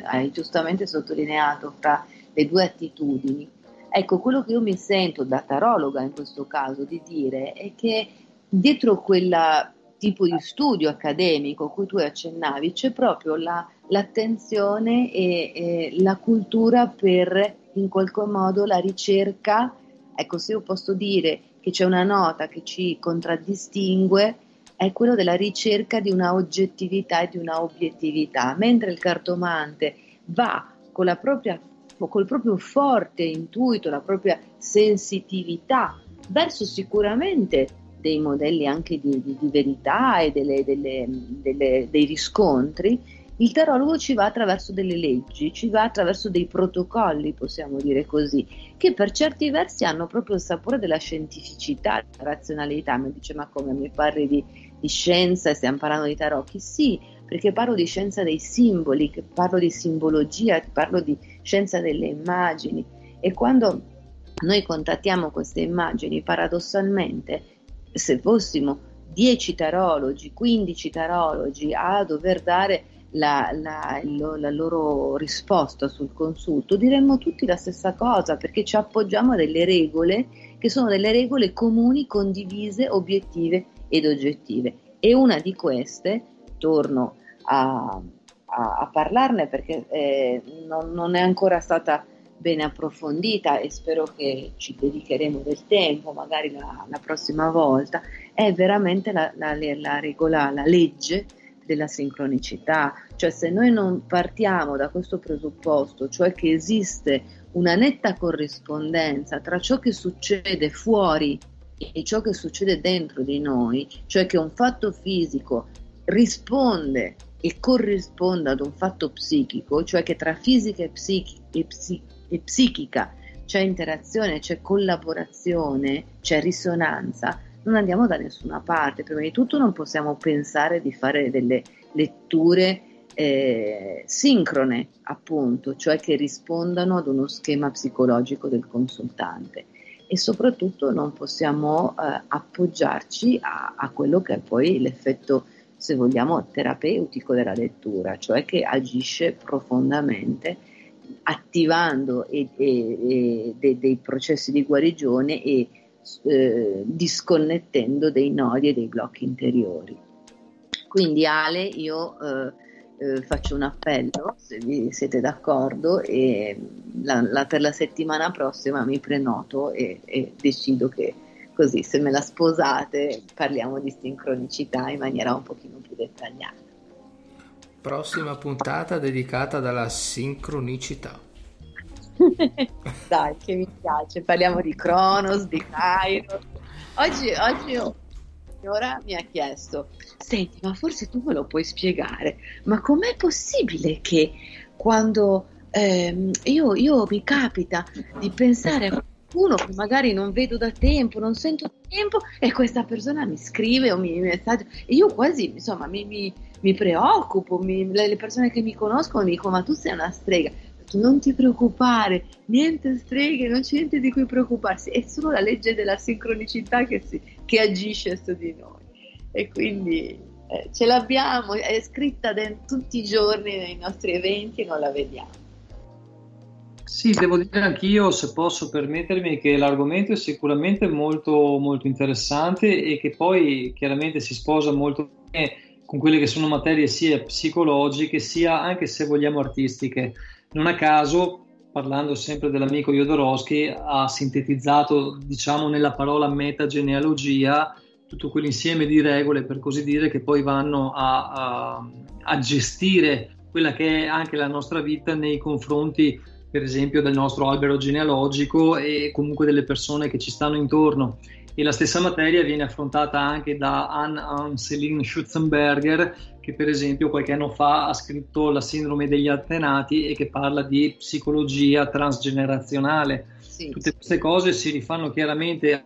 hai giustamente sottolineato, fra le due attitudini. Ecco, quello che io mi sento da tarologa in questo caso di dire è che dietro quel tipo di studio accademico a cui tu accennavi c'è proprio la, l'attenzione e, e la cultura per, in qualche modo, la ricerca. Ecco, se io posso dire che c'è una nota che ci contraddistingue, è quello della ricerca di una oggettività e di una obiettività, mentre il cartomante va con la propria, col proprio forte intuito, la propria sensitività verso sicuramente dei modelli anche di, di, di verità e delle, delle, delle, dei riscontri. Il tarologo ci va attraverso delle leggi, ci va attraverso dei protocolli, possiamo dire così, che per certi versi hanno proprio il sapore della scientificità, della razionalità. Mi dice: ma come, mi parli di, di scienza e stiamo parlando di tarocchi? Sì, perché parlo di scienza dei simboli, parlo di simbologia, parlo di scienza delle immagini. E quando noi contattiamo queste immagini, paradossalmente, se fossimo dieci tarologi, quindici tarologi a dover dare la, la, la loro risposta sul consulto, diremmo tutti la stessa cosa, perché ci appoggiamo a delle regole che sono delle regole comuni, condivise, obiettive ed oggettive. E una di queste, torno a, a, a parlarne perché eh, non, non è ancora stata bene approfondita e spero che ci dedicheremo del tempo, magari la, la prossima volta, è veramente la, la, la regola, la legge della sincronicità. Cioè, se noi non partiamo da questo presupposto, cioè che esiste una netta corrispondenza tra ciò che succede fuori e ciò che succede dentro di noi, cioè che un fatto fisico risponde e corrisponde ad un fatto psichico, cioè che tra fisica e psichi- e psichica e psichica c'è interazione, c'è collaborazione, c'è risonanza, non andiamo da nessuna parte. Prima di tutto non possiamo pensare di fare delle letture eh, sincrone, appunto, cioè che rispondano ad uno schema psicologico del consultante, e soprattutto non possiamo eh, appoggiarci a, a quello che è poi l'effetto, se vogliamo, terapeutico della lettura, cioè che agisce profondamente, attivando e, e, e de, dei processi di guarigione e eh, disconnettendo dei nodi e dei blocchi interiori. Quindi Ale, io eh, eh, faccio un appello, se vi siete d'accordo, e la, la, per la settimana prossima mi prenoto e, e decido che, così, se me la sposate, parliamo di sincronicità in maniera un pochino più dettagliata. Prossima puntata dedicata alla sincronicità. Dai, che mi piace, parliamo di Cronos, di Kairos. Oggi, oggi una signora mi ha chiesto: senti, ma forse tu me lo puoi spiegare, ma com'è possibile che quando ehm, io, io mi capita di pensare a qualcuno che magari non vedo da tempo, non sento da tempo, e questa persona mi scrive o mi messaggia, e io quasi, insomma, mi... mi mi preoccupo, mi, le persone che mi conoscono mi dicono: ma tu sei una strega. Non ti preoccupare, niente streghe, non c'è niente di cui preoccuparsi, è solo la legge della sincronicità che, si, che agisce su di noi, e quindi eh, ce l'abbiamo, è scritta de- tutti i giorni nei nostri eventi e non la vediamo. Sì, devo dire anch'io, se posso permettermi, che l'argomento è sicuramente molto, molto interessante, e che poi chiaramente si sposa molto bene con quelle che sono materie sia psicologiche sia, anche se vogliamo, artistiche. Non a caso parlando sempre dell'amico Jodorowsky, ha sintetizzato, diciamo, nella parola metagenealogia tutto quell'insieme di regole, per così dire, che poi vanno a, a, a gestire quella che è anche la nostra vita nei confronti, per esempio, del nostro albero genealogico e comunque delle persone che ci stanno intorno. E la stessa materia viene affrontata anche da Anne-Céline Schutzenberger, che per esempio qualche anno fa ha scritto La sindrome degli antenati e che parla di psicologia transgenerazionale. Sì, Tutte sì. queste cose si rifanno chiaramente,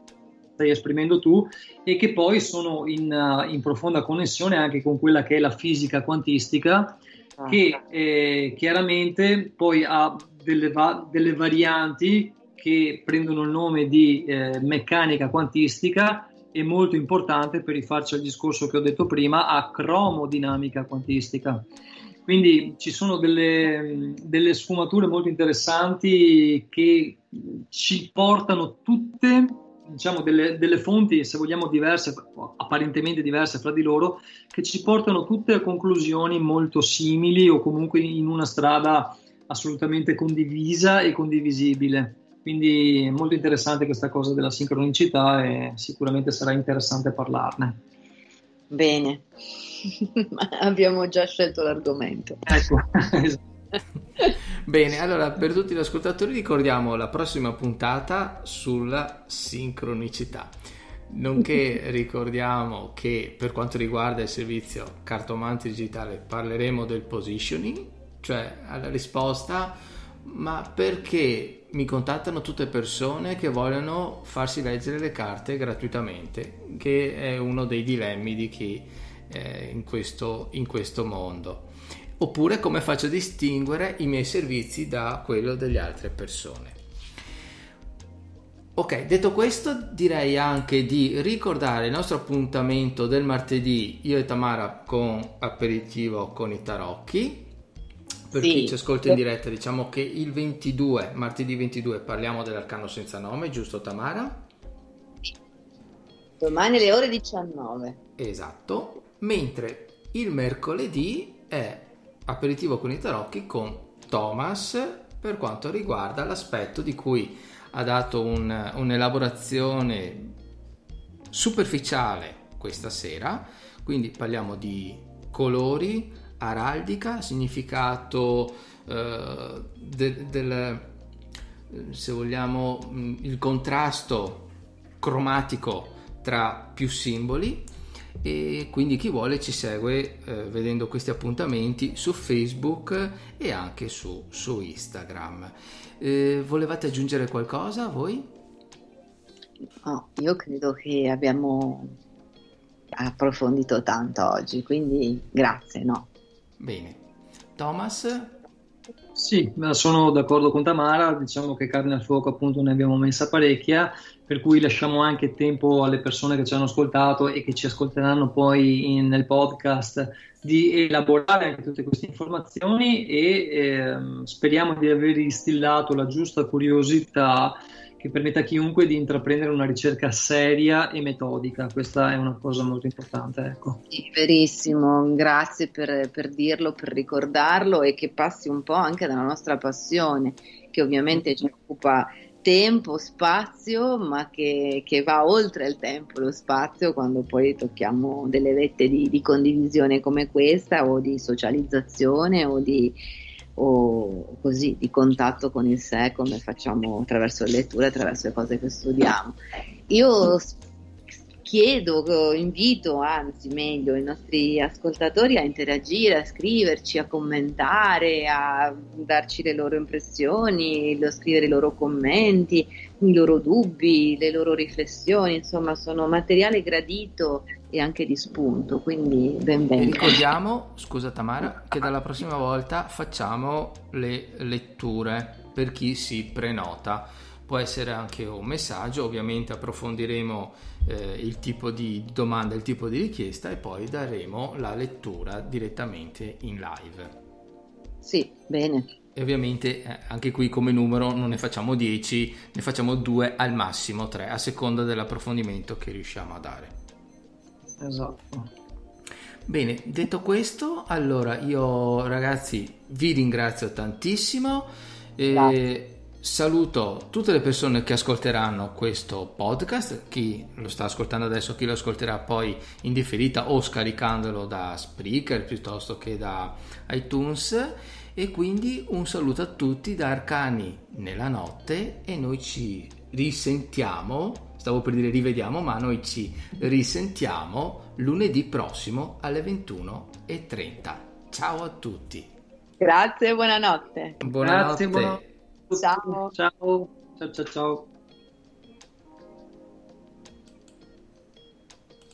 stai esprimendo tu, e che poi sono in, in profonda connessione anche con quella che è la fisica quantistica, ah, che eh, chiaramente poi ha delle, va- delle varianti che prendono il nome di eh, meccanica quantistica, e molto importante, per rifarci al discorso che ho detto prima, a cromodinamica quantistica. Quindi ci sono delle, delle sfumature molto interessanti che ci portano tutte, diciamo, delle, delle fonti, se vogliamo, diverse, apparentemente diverse fra di loro, che ci portano tutte a conclusioni molto simili o comunque in una strada assolutamente condivisa e condivisibile. Quindi è molto interessante questa cosa della sincronicità e sicuramente sarà interessante parlarne. Bene, abbiamo già scelto l'argomento. Ecco, esatto. Bene, allora per tutti gli ascoltatori ricordiamo la prossima puntata sulla sincronicità. Nonché ricordiamo che per quanto riguarda il servizio Cartomante Digitale parleremo del positioning, cioè alla risposta ma perché mi contattano tutte persone che vogliono farsi leggere le carte gratuitamente, che è uno dei dilemmi di chi eh, in, questo, in questo mondo. Oppure come faccio a distinguere i miei servizi da quello delle altre persone. Ok, detto questo, direi anche di ricordare il nostro appuntamento del martedì, io e Tamara con Aperitivo con i Tarocchi. Per sì. chi ci ascolta in diretta, diciamo che il ventidue, martedì ventidue, parliamo dell'arcano senza nome, giusto Tamara? Domani alle ore diciannove. Esatto, mentre il mercoledì è Aperitivo con i Tarocchi con Thomas per quanto riguarda l'aspetto di cui ha dato un, un'elaborazione superficiale questa sera, quindi parliamo di colori, araldica, significato eh, del, del, se vogliamo, il contrasto cromatico tra più simboli, e quindi chi vuole ci segue eh, vedendo questi appuntamenti su Facebook e anche su, su Instagram. Eh, volevate aggiungere qualcosa voi? No, io credo che abbiamo approfondito tanto oggi, quindi grazie, no? Bene. Thomas? Sì, sono d'accordo con Tamara, diciamo che carne al fuoco appunto ne abbiamo messa parecchia, per cui lasciamo anche tempo alle persone che ci hanno ascoltato e che ci ascolteranno poi in, nel podcast di elaborare anche tutte queste informazioni e eh, speriamo di aver instillato la giusta curiosità che permetta a chiunque di intraprendere una ricerca seria e metodica. Questa è una cosa molto importante, ecco. Sì, verissimo, grazie per, per dirlo, per ricordarlo, e che passi un po' anche dalla nostra passione, che ovviamente ci occupa tempo, spazio, ma che, che va oltre il tempo, lo spazio, quando poi tocchiamo delle vette di, di condivisione come questa, o di socializzazione, o di... o così di contatto con il sé, come facciamo attraverso le letture, attraverso le cose che studiamo. Io chiedo, invito anzi meglio i nostri ascoltatori a interagire, a scriverci, a commentare, a darci le loro impressioni, a scrivere i loro commenti, i loro dubbi, le loro riflessioni, insomma sono materiale gradito e anche di spunto, quindi benvenuti. Ricordiamo, scusa Tamara, che dalla prossima volta facciamo le letture per chi si prenota. Può essere anche un messaggio, ovviamente approfondiremo eh, il tipo di domanda, il tipo di richiesta, e poi daremo la lettura direttamente in live. Sì, bene. E ovviamente eh, anche qui come numero non ne facciamo dieci, ne facciamo due al massimo, tre, a seconda dell'approfondimento che riusciamo a dare. Esatto. Bene, detto questo, allora io ragazzi vi ringrazio tantissimo. e Grazie. Saluto tutte le persone che ascolteranno questo podcast, chi lo sta ascoltando adesso, chi lo ascolterà poi in differita o scaricandolo da Spreaker piuttosto che da iTunes, e quindi un saluto a tutti da Arcani nella Notte, e noi ci risentiamo, stavo per dire rivediamo, ma noi ci risentiamo lunedì prossimo alle ventuno e trenta. Ciao a tutti. Grazie e buonanotte. Buonanotte. Grazie, buonanotte. Ciao. Ciao. Ciao ciao ciao.